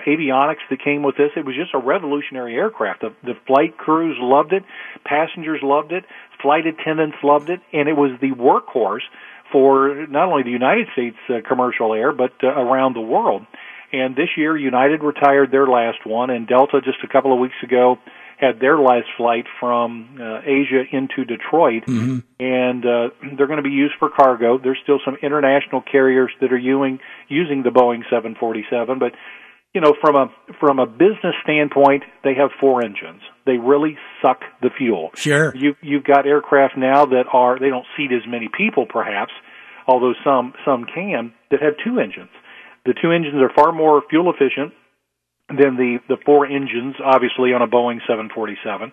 avionics that came with this. It was just a revolutionary aircraft. The flight crews loved it. Passengers loved it. Flight attendants loved it. And it was the workhorse for not only the United States commercial air, but around the world. And this year, United retired their last one, and Delta just a couple of weeks ago had their last flight from Asia into Detroit, mm-hmm. and they're going to be used for cargo. There's still some international carriers that are using the Boeing 747, but you know, from a business standpoint, they have four engines. They really suck the fuel. Sure. You've got aircraft now that they don't seat as many people perhaps, although some can, that have two engines. The two engines are far more fuel efficient than the four engines, obviously, on a Boeing 747.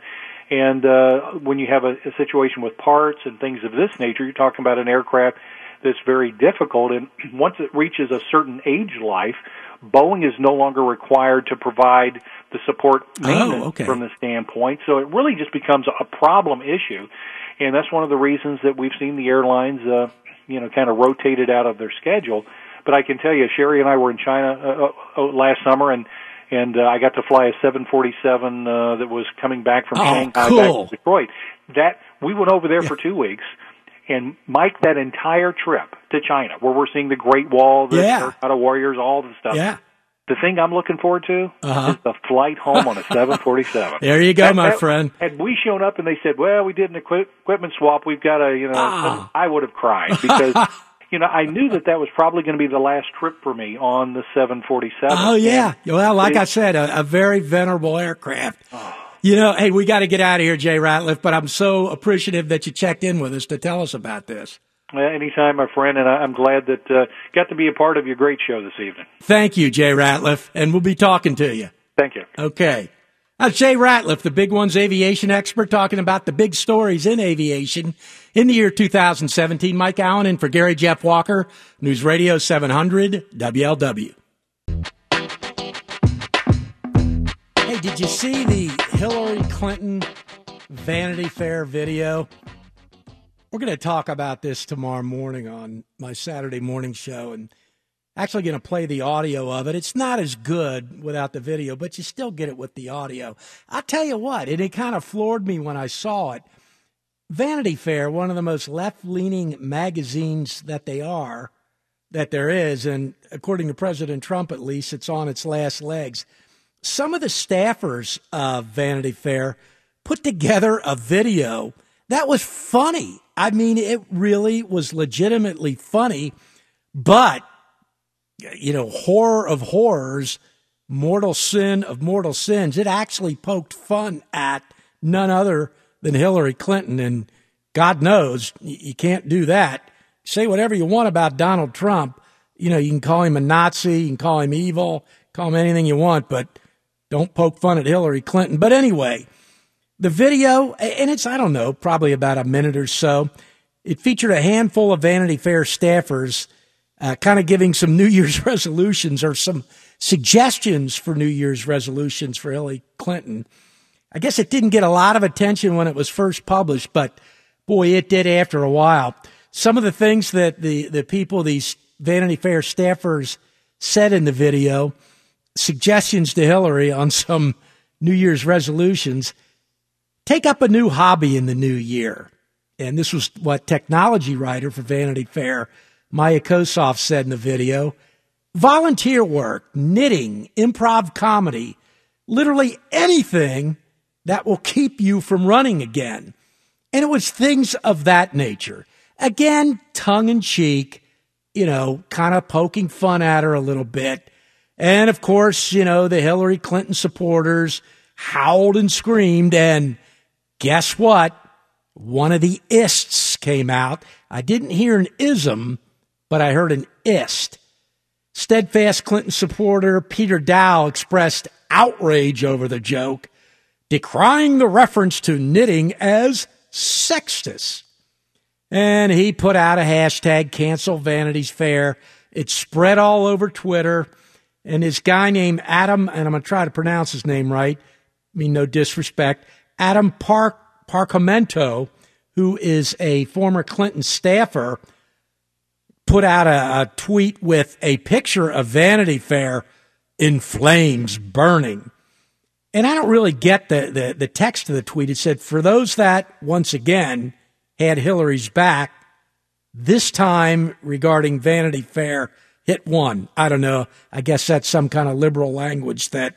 And when you have a situation with parts and things of this nature, you're talking about an aircraft that's very difficult. And once it reaches a certain age life, Boeing is no longer required to provide the support maintenance from the standpoint. So it really just becomes a problem issue. And that's one of the reasons that we've seen the airlines, kind of rotated out of their schedule. But I can tell you, Sherry and I were in China last summer, and I got to fly a 747 that was coming back from Shanghai back to Detroit. We went over there for 2 weeks. And, Mike, that entire trip to China, where we're seeing the Great Wall, the Terracotta Warriors, all the stuff, the thing I'm looking forward to is the flight home on a 747. There you go, my friend. Had we shown up and they said, well, we did an equipment swap, we've got a, I would have cried because, I knew that was probably going to be the last trip for me on the 747. Oh, yeah. And well, like I said, a very venerable aircraft. Hey, we got to get out of here, Jay Ratliff, but I'm so appreciative that you checked in with us to tell us about this. Anytime, my friend, and I'm glad that got to be a part of your great show this evening. Thank you, Jay Ratliff, and we'll be talking to you. Thank you. Okay. That's Jay Ratliff, the Big One's aviation expert, talking about the big stories in aviation in the year 2017. Mike Allen in for Gary Jeff Walker, News Radio 700 WLW. Hey, did you see the Hillary Clinton Vanity Fair video? We're going to talk about this tomorrow morning on my Saturday morning show, and actually going to play the audio of it. It's not as good without the video, but you still get it with the audio. I'll tell you what, it kind of floored me when I saw it. Vanity Fair, one of the most left-leaning magazines that there is, and according to President Trump, at least, it's on its last legs. Some of the staffers of Vanity Fair put together a video that was funny. I mean, it really was legitimately funny, but, horror of horrors, mortal sin of mortal sins. It actually poked fun at none other than Hillary Clinton, and God knows you can't do that. Say whatever you want about Donald Trump. You can call him a Nazi, you can call him evil, call him anything you want, but don't poke fun at Hillary Clinton. But anyway, the video, and it's, probably about a minute or so, it featured a handful of Vanity Fair staffers kind of giving some New Year's resolutions or some suggestions for New Year's resolutions for Hillary Clinton. I guess it didn't get a lot of attention when it was first published, but, boy, it did after a while. Some of the things that the people, these Vanity Fair staffers, said in the video, suggestions to Hillary on some New Year's resolutions. Take up a new hobby in the new year. And this was what technology writer for Vanity Fair, Maya Kosoff, said in the video. Volunteer work, knitting, improv comedy, literally anything that will keep you from running again. And it was things of that nature. Again, tongue in cheek, kind of poking fun at her a little bit. And, of course, the Hillary Clinton supporters howled and screamed, and guess what? One of the ists came out. I didn't hear an ism, but I heard an ist. Steadfast Clinton supporter Peter Dow expressed outrage over the joke, decrying the reference to knitting as sexist. And he put out a hashtag, Cancel Vanity Fair. It spread all over Twitter. And this guy named Adam, and I'm going to try to pronounce his name right, I mean, no disrespect, Adam Parcamento, who is a former Clinton staffer, put out a tweet with a picture of Vanity Fair in flames, burning. And I don't really get the text of the tweet. It said, for those that, once again, had Hillary's back, this time regarding Vanity Fair, hit one. I don't know. I guess that's some kind of liberal language that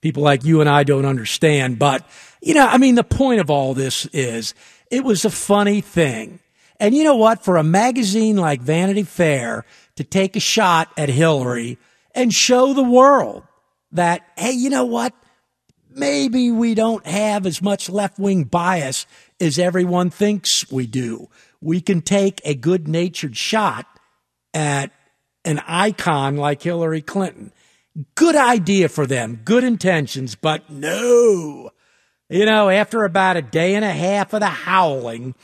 people like you and I don't understand. But, you know, I mean, the point of all this is it was a funny thing. And you know what? For a magazine like Vanity Fair to take a shot at Hillary and show the world that, hey, you know what? Maybe we don't have as much left-wing bias as everyone thinks we do. We can take a good-natured shot at an icon like Hillary Clinton. Good idea for them, good intentions, but no. You know, after about a day and a half of the howling,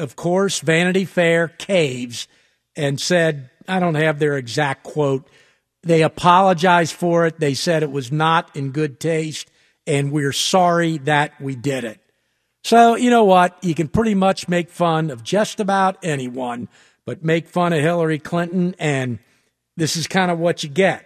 of course, Vanity Fair caves and said, I don't have their exact quote. They apologized for it. They said it was not in good taste, and we're sorry that we did it. So, you know what? You can pretty much make fun of just about anyone, but make fun of Hillary Clinton, and this is kind of what you get.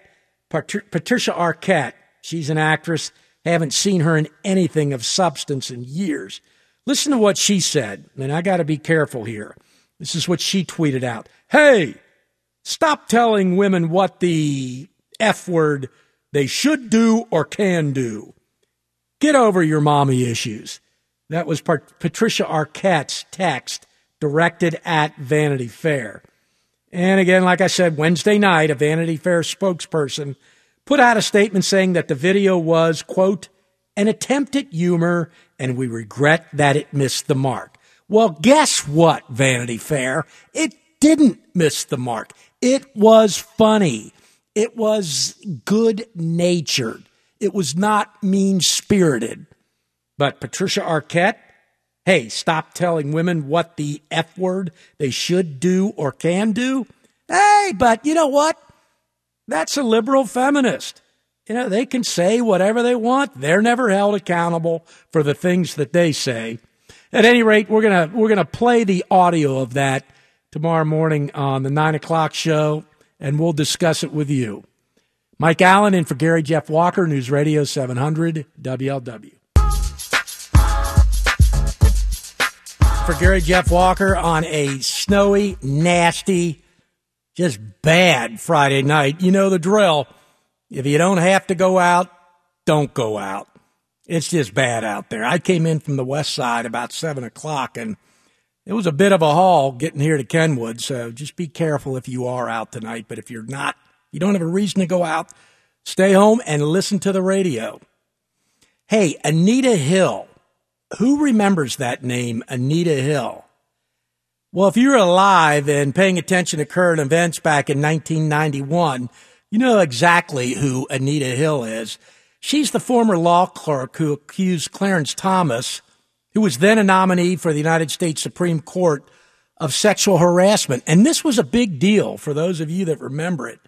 Patricia Arquette, she's an actress. Haven't seen her in anything of substance in years. Listen to what she said, and I got to be careful here. This is what she tweeted out. Hey, stop telling women what the F word they should do or can do. Get over your mommy issues. That was Patricia Arquette's text directed at Vanity Fair. And again, like I said, Wednesday night, a Vanity Fair spokesperson put out a statement saying that the video was, quote, an attempt at humor, and we regret that it missed the mark. Well, guess what, Vanity Fair? It didn't miss the mark. It was funny. It was good-natured. It was not mean-spirited. But Patricia Arquette, hey, stop telling women what the F word they should do or can do. Hey, but you know what? That's a liberal feminist. You know, they can say whatever they want. They're never held accountable for the things that they say. At any rate, we're gonna play the audio of that tomorrow morning on the 9 o'clock show, and we'll discuss it with you. Mike Allen in for Gary Jeff Walker, News Radio 700 WLW. For Gary Jeff Walker on a snowy, nasty, just bad Friday night. You know the drill. If you don't have to go out, don't go out. It's just bad out there. I came in from the west side about 7 o'clock, and it was a bit of a haul getting here to Kenwood, so just be careful if you are out tonight. But if you're not, you don't have a reason to go out, stay home and listen to the radio. Hey, Anita Hill. Who remembers that name, Anita Hill? Well, if you're alive and paying attention to current events back in 1991, you know exactly who Anita Hill is. She's the former law clerk who accused Clarence Thomas, who was then a nominee for the United States Supreme Court, of sexual harassment. And this was a big deal for those of you that remember it.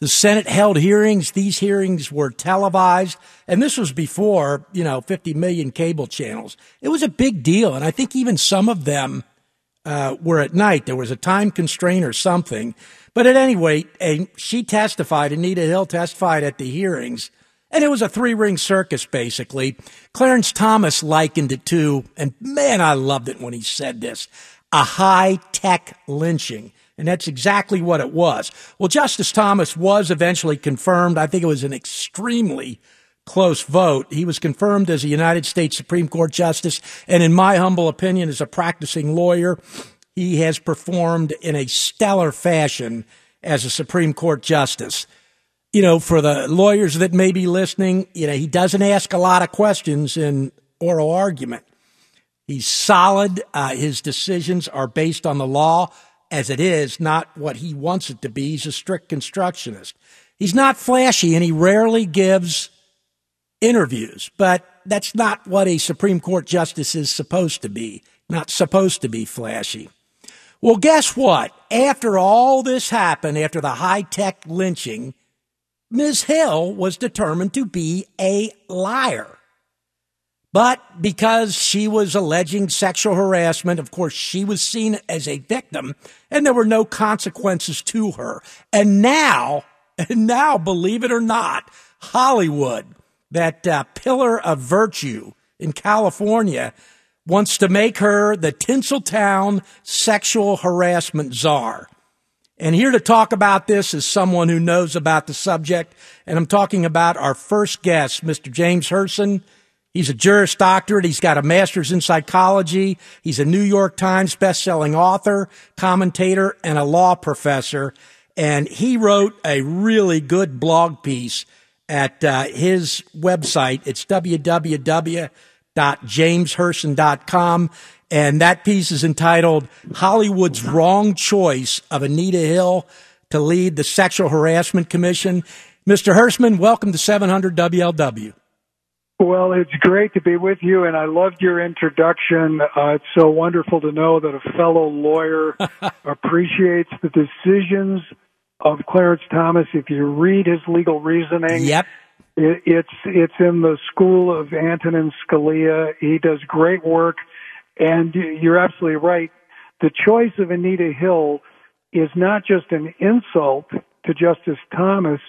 The Senate held hearings. These hearings were televised. And this was before, you know, 50 million cable channels. It was a big deal. And I think even some of them were at night. There was a time constraint or something. But at any rate, she testified, Anita Hill testified at the hearings. And it was a three-ring circus, basically. Clarence Thomas likened it to, and man, I loved it when he said this, a high-tech lynching. And that's exactly what it was. Well, Justice Thomas was eventually confirmed. I think it was an extremely close vote. He was confirmed as a United States Supreme Court justice. And in my humble opinion, as a practicing lawyer, he has performed in a stellar fashion as a Supreme Court justice. You know, for the lawyers that may be listening, you know, he doesn't ask a lot of questions in oral argument. He's solid. His decisions are based on the law as it is, not what he wants it to be. He's a strict constructionist. He's not flashy, and he rarely gives interviews, but that's not what a Supreme Court justice is supposed to be, not supposed to be flashy. Well, guess what? After all this happened, after the high-tech lynching, Ms. Hill was determined to be a liar. But because she was alleging sexual harassment, of course, she was seen as a victim, and there were no consequences to her. And now, believe it or not, Hollywood, that pillar of virtue in California, wants to make her the Tinseltown sexual harassment czar. And here to talk about this is someone who knows about the subject, and I'm talking about our first guest, Mr. James Hirsen. He's a Juris Doctorate. He's got a master's in psychology. He's a New York Times best-selling author, commentator, and a law professor. And he wrote a really good blog piece at his website. It's www.JamesHirsen.com. And that piece is entitled Hollywood's Wrong Choice of Anita Hill to Lead the Sexual Harassment Commission. Mr. Hirsen, welcome to 700 WLW. Well, it's great to be with you, and I loved your introduction. It's so wonderful to know that a fellow lawyer appreciates the decisions of Clarence Thomas. If you read his legal reasoning, yep. It's in the school of Antonin Scalia. He does great work. And you're absolutely right. The choice of Anita Hill is not just an insult to Justice Thomas.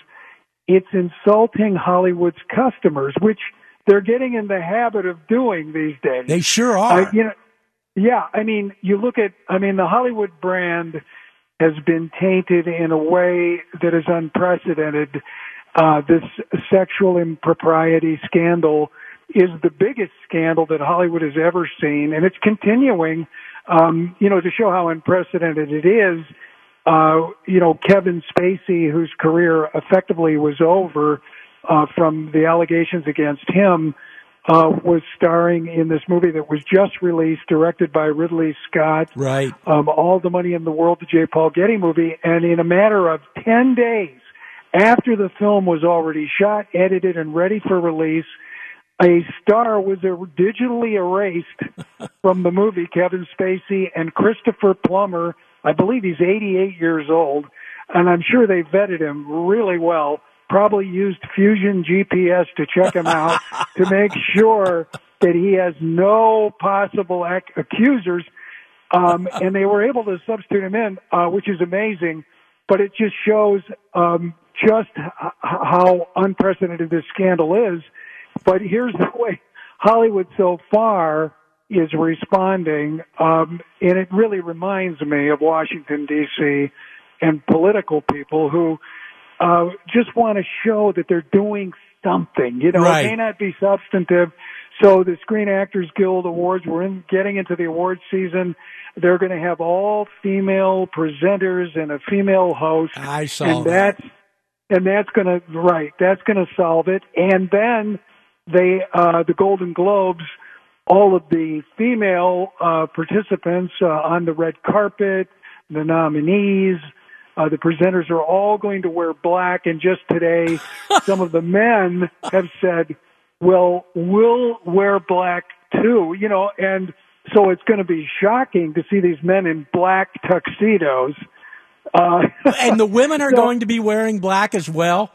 It's insulting Hollywood's customers, which they're getting in the habit of doing these days. They sure are. The Hollywood brand has been tainted in a way that is unprecedented. This sexual impropriety scandal is the biggest scandal that Hollywood has ever seen, and it's continuing. To show how unprecedented it is, Kevin Spacey, whose career effectively was over from the allegations against him, was starring in this movie that was just released, directed by Ridley Scott. Right. All the Money in the World, the J. Paul Getty movie, and in a matter of 10 days after the film was already shot, edited, and ready for release, a star was digitally erased from the movie. Kevin Spacey and Christopher Plummer, I believe he's 88 years old, and I'm sure they vetted him really well, probably used Fusion GPS to check him out to make sure that he has no possible accusers, and they were able to substitute him in, which is amazing, but it just shows just how unprecedented this scandal is. But here's the way Hollywood so far is responding, and it really reminds me of Washington, D.C., and political people who just want to show that they're doing something. Right. It may not be substantive. So the Screen Actors Guild Awards, getting into the awards season. They're going to have all-female presenters and a female host. I saw that. And that's going to solve it. And then the Golden Globes, all of the female participants on the red carpet, the nominees, the presenters are all going to wear black. And just today, some of the men have said, well, we'll wear black too, and so it's going to be shocking to see these men in black tuxedos. And the women are going to be wearing black as well?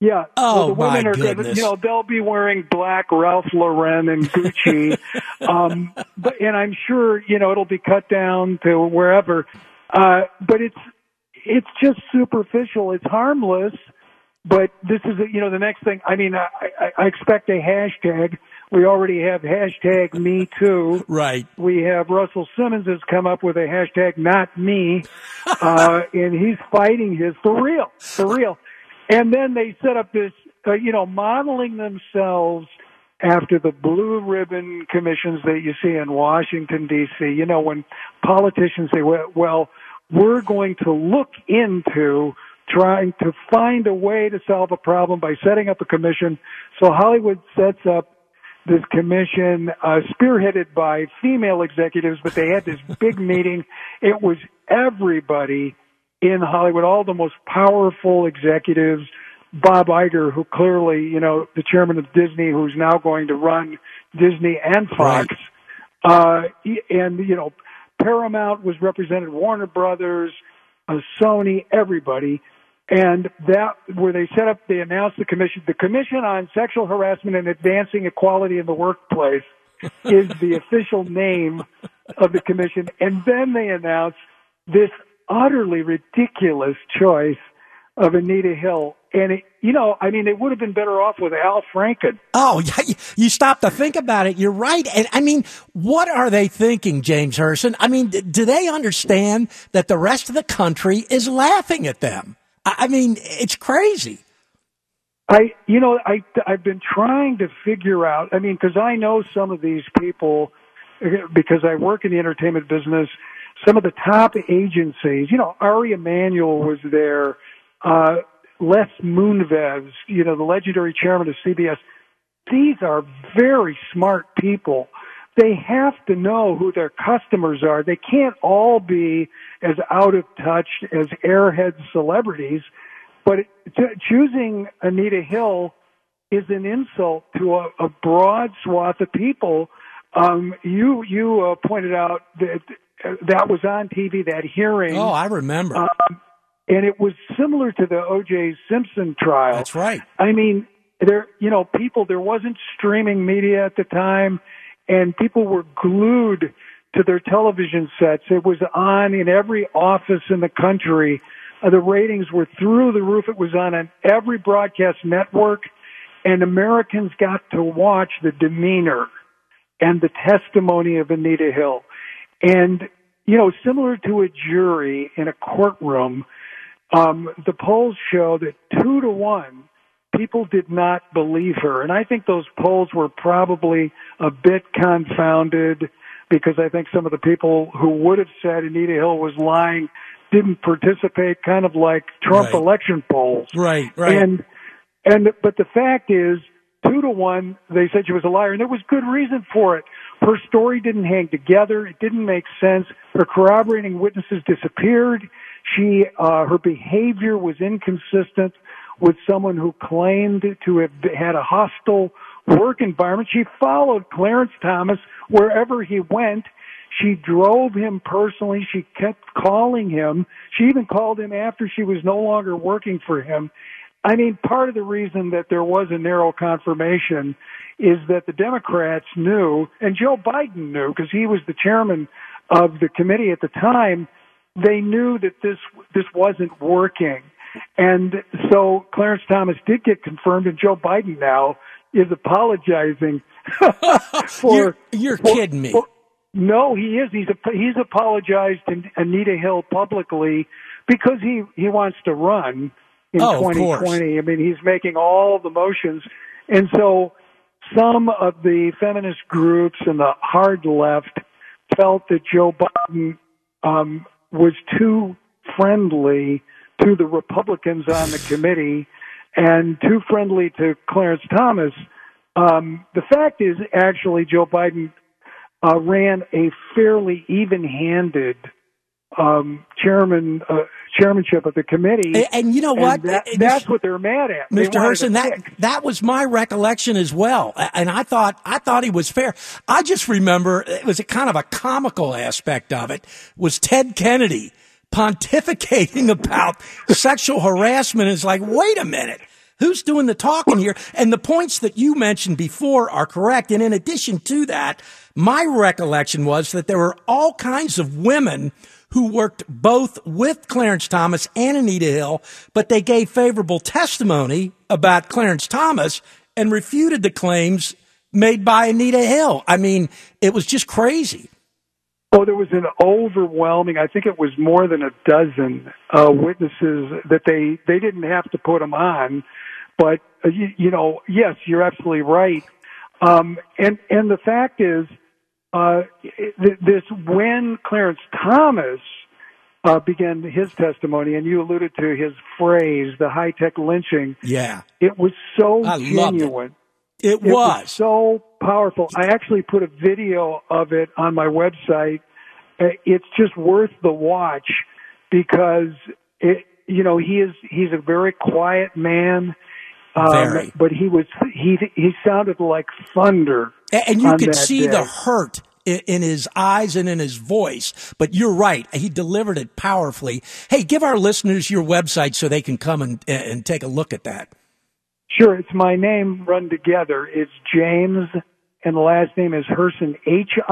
Yeah. Oh, so the women goodness. They'll be wearing black Ralph Lauren and Gucci. And I'm sure, it'll be cut down to wherever. But it's just superficial. It's harmless. But this is, the next thing. I mean, I expect a hashtag. We already have hashtag Me Too. Right. We have Russell Simmons has come up with a hashtag Not Me. And he's fighting his for real. And then they set up this, modeling themselves after the blue ribbon commissions that you see in Washington, D.C. When politicians say, well, we're going to look into trying to find a way to solve a problem by setting up a commission. So Hollywood sets up this commission spearheaded by female executives, but they had this big meeting. It was everybody in Hollywood, all the most powerful executives, Bob Iger, who clearly, the chairman of Disney, who's now going to run Disney and Fox. Right. Paramount was represented, Warner Brothers, Sony, everybody. And that where they set up, they announced the Commission on Sexual Harassment and Advancing Equality in the Workplace is the official name of the commission. And then they announced this utterly ridiculous choice of Anita Hill. And, they would have been better off with Al Franken. Oh, you stop to think about it. You're right. And, what are they thinking, James Hirsen? Do they understand that the rest of the country is laughing at them? It's crazy. I've been trying to figure out, because I know some of these people, because I work in the entertainment business, some of the top agencies, Ari Emanuel was there, Les Moonves, the legendary chairman of CBS. These are very smart people. They have to know who their customers are. They can't all be as out of touch as airhead celebrities. But choosing Anita Hill is an insult to a broad swath of people. You pointed out that was on TV, that hearing. Oh, I remember. And it was similar to the O.J. Simpson trial. That's right. There wasn't streaming media at the time, and people were glued to their television sets. It was on in every office in the country. The ratings were through the roof. It was on every broadcast network, and Americans got to watch the demeanor and the testimony of Anita Hill. And, similar to a jury in a courtroom, the polls show that 2-1, people did not believe her. And I think those polls were probably a bit confounded because I think some of the people who would have said Anita Hill was lying didn't participate, kind of like Trump right. election polls. Right. But the fact is, 2-1, they said she was a liar, and there was good reason for it. Her story didn't hang together. It didn't make sense. Her corroborating witnesses disappeared. Her behavior was inconsistent with someone who claimed to have had a hostile work environment. She followed Clarence Thomas wherever he went. She drove him personally. She kept calling him. She even called him after she was no longer working for him. Part of the reason that there was a narrow confirmation is that the Democrats knew, and Joe Biden knew, because he was the chairman of the committee at the time, they knew that this wasn't working. And so Clarence Thomas did get confirmed, and Joe Biden now is apologizing. You're kidding me. No, he is. He's apologized to Anita Hill publicly because he wants to run in 2020. He's making all the motions. And so some of the feminist groups and the hard left felt that Joe Biden was too friendly to the Republicans on the committee and too friendly to Clarence Thomas. The fact is, actually, Joe Biden ran a fairly even-handed chairmanship of the committee. And you know what? That's what they're mad at. Mr. Hirsen, that was my recollection as well. And I thought he was fair. I just remember it was a kind of a comical aspect of it was Ted Kennedy pontificating about sexual harassment. It's like, wait a minute. Who's doing the talking here? And the points that you mentioned before are correct. And in addition to that, my recollection was that there were all kinds of women who worked both with Clarence Thomas and Anita Hill, but they gave favorable testimony about Clarence Thomas and refuted the claims made by Anita Hill. It was just crazy. Oh, there was an overwhelming, I think it was more than a dozen witnesses that they didn't have to put them on. But, yes, you're absolutely right. And the fact is, when Clarence Thomas began his testimony, and you alluded to his phrase, the high-tech lynching. Yeah. It was so genuine. It was so powerful. I actually put a video of it on my website. It's just worth the watch because he's a very quiet man, but he sounded like thunder. And you could see the hurt in his eyes and in his voice. But you're right. He delivered it powerfully. Hey, give our listeners your website so they can come and take a look at that. Sure, it's my name run together. It's James, and the last name is Hirsen, Hirsen,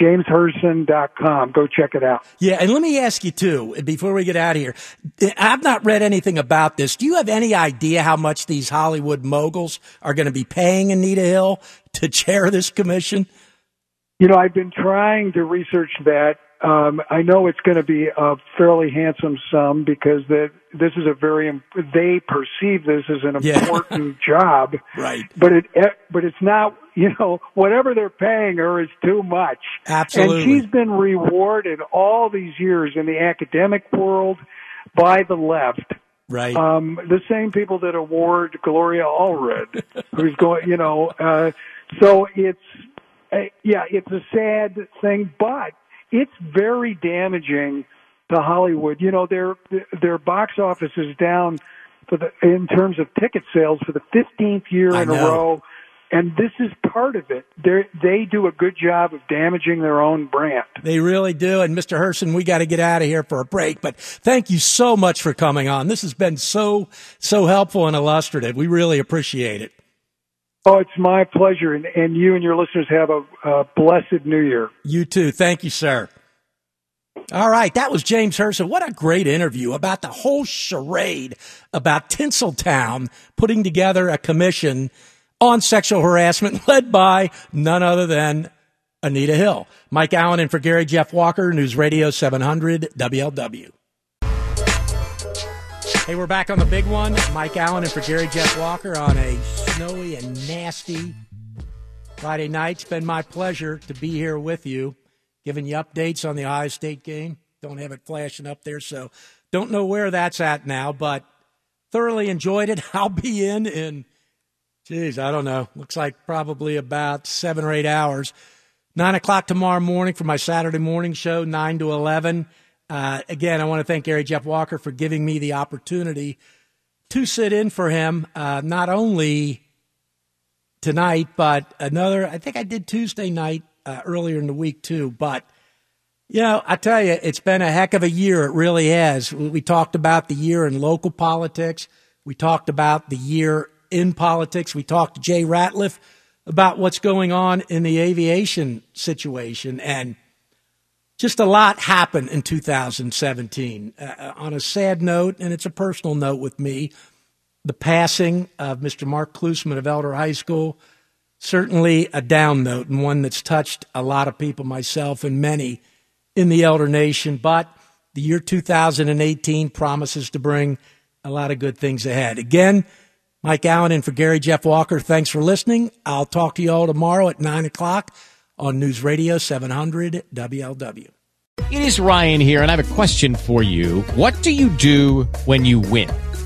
JamesHirsen.com. Go check it out. Yeah, and let me ask you, too, before we get out of here, I've not read anything about this. Do you have any idea how much these Hollywood moguls are going to be paying Anita Hill to chair this commission? You know, I've been trying to research that. I know it's going to be a fairly handsome sum because this is a they perceive this as an important job. Right. But it's not, you know, whatever they're paying her is too much. Absolutely. And she's been rewarded all these years in the academic world by the left. Right. The same people that award Gloria Allred, who's going, you know, so it's, yeah, it's a sad thing, but it's very damaging to Hollywood. You know, their box office is down in terms of ticket sales for the 15th year in a row, and this is part of it. They do a good job of damaging their own brand. They really do. And Mr. Hirsen, we got to get out of here for a break, but thank you so much for coming on. This has been so helpful and illustrative. We really appreciate it. Oh, it's my pleasure, and you and your listeners have a blessed New Year. You too. Thank you, sir. All right, that was James Hirsen. What a great interview about the whole charade about Tinseltown putting together a commission on sexual harassment led by none other than Anita Hill. Mike Allen in for Gary Jeff Walker, News Radio 700 WLW. Hey, we're back on the big one. Mike Allen and for Gary Jeff Walker on a snowy and nasty Friday night. It's been my pleasure to be here with you, giving you updates on the Ohio State game. Don't have it flashing up there, so don't know where that's at now, but thoroughly enjoyed it. I'll be in, geez, I don't know. Looks like probably about 7 or 8 hours. 9 o'clock tomorrow morning for my Saturday morning show, 9 to 11. Again, I want to thank Gary Jeff Walker for giving me the opportunity to sit in for him, not only tonight, but another, I think I did Tuesday night earlier in the week too. But, you know, I tell you, it's been a heck of a year. It really has. We talked about the year in local politics. We talked about the year in politics. We talked to Jay Ratliff about what's going on in the aviation situation, and just a lot happened in 2017. On a sad note, and it's a personal note with me, the passing of Mr. Mark Kluseman of Elder High School, certainly a down note and one that's touched a lot of people, myself and many in the Elder Nation. But the year 2018 promises to bring a lot of good things ahead. Again, Mike Allen in for Gary Jeff Walker. Thanks for listening. I'll talk to you all tomorrow at 9 o'clock. On News Radio 700 WLW. It is Ryan here, and I have a question for you. What do you do when you win?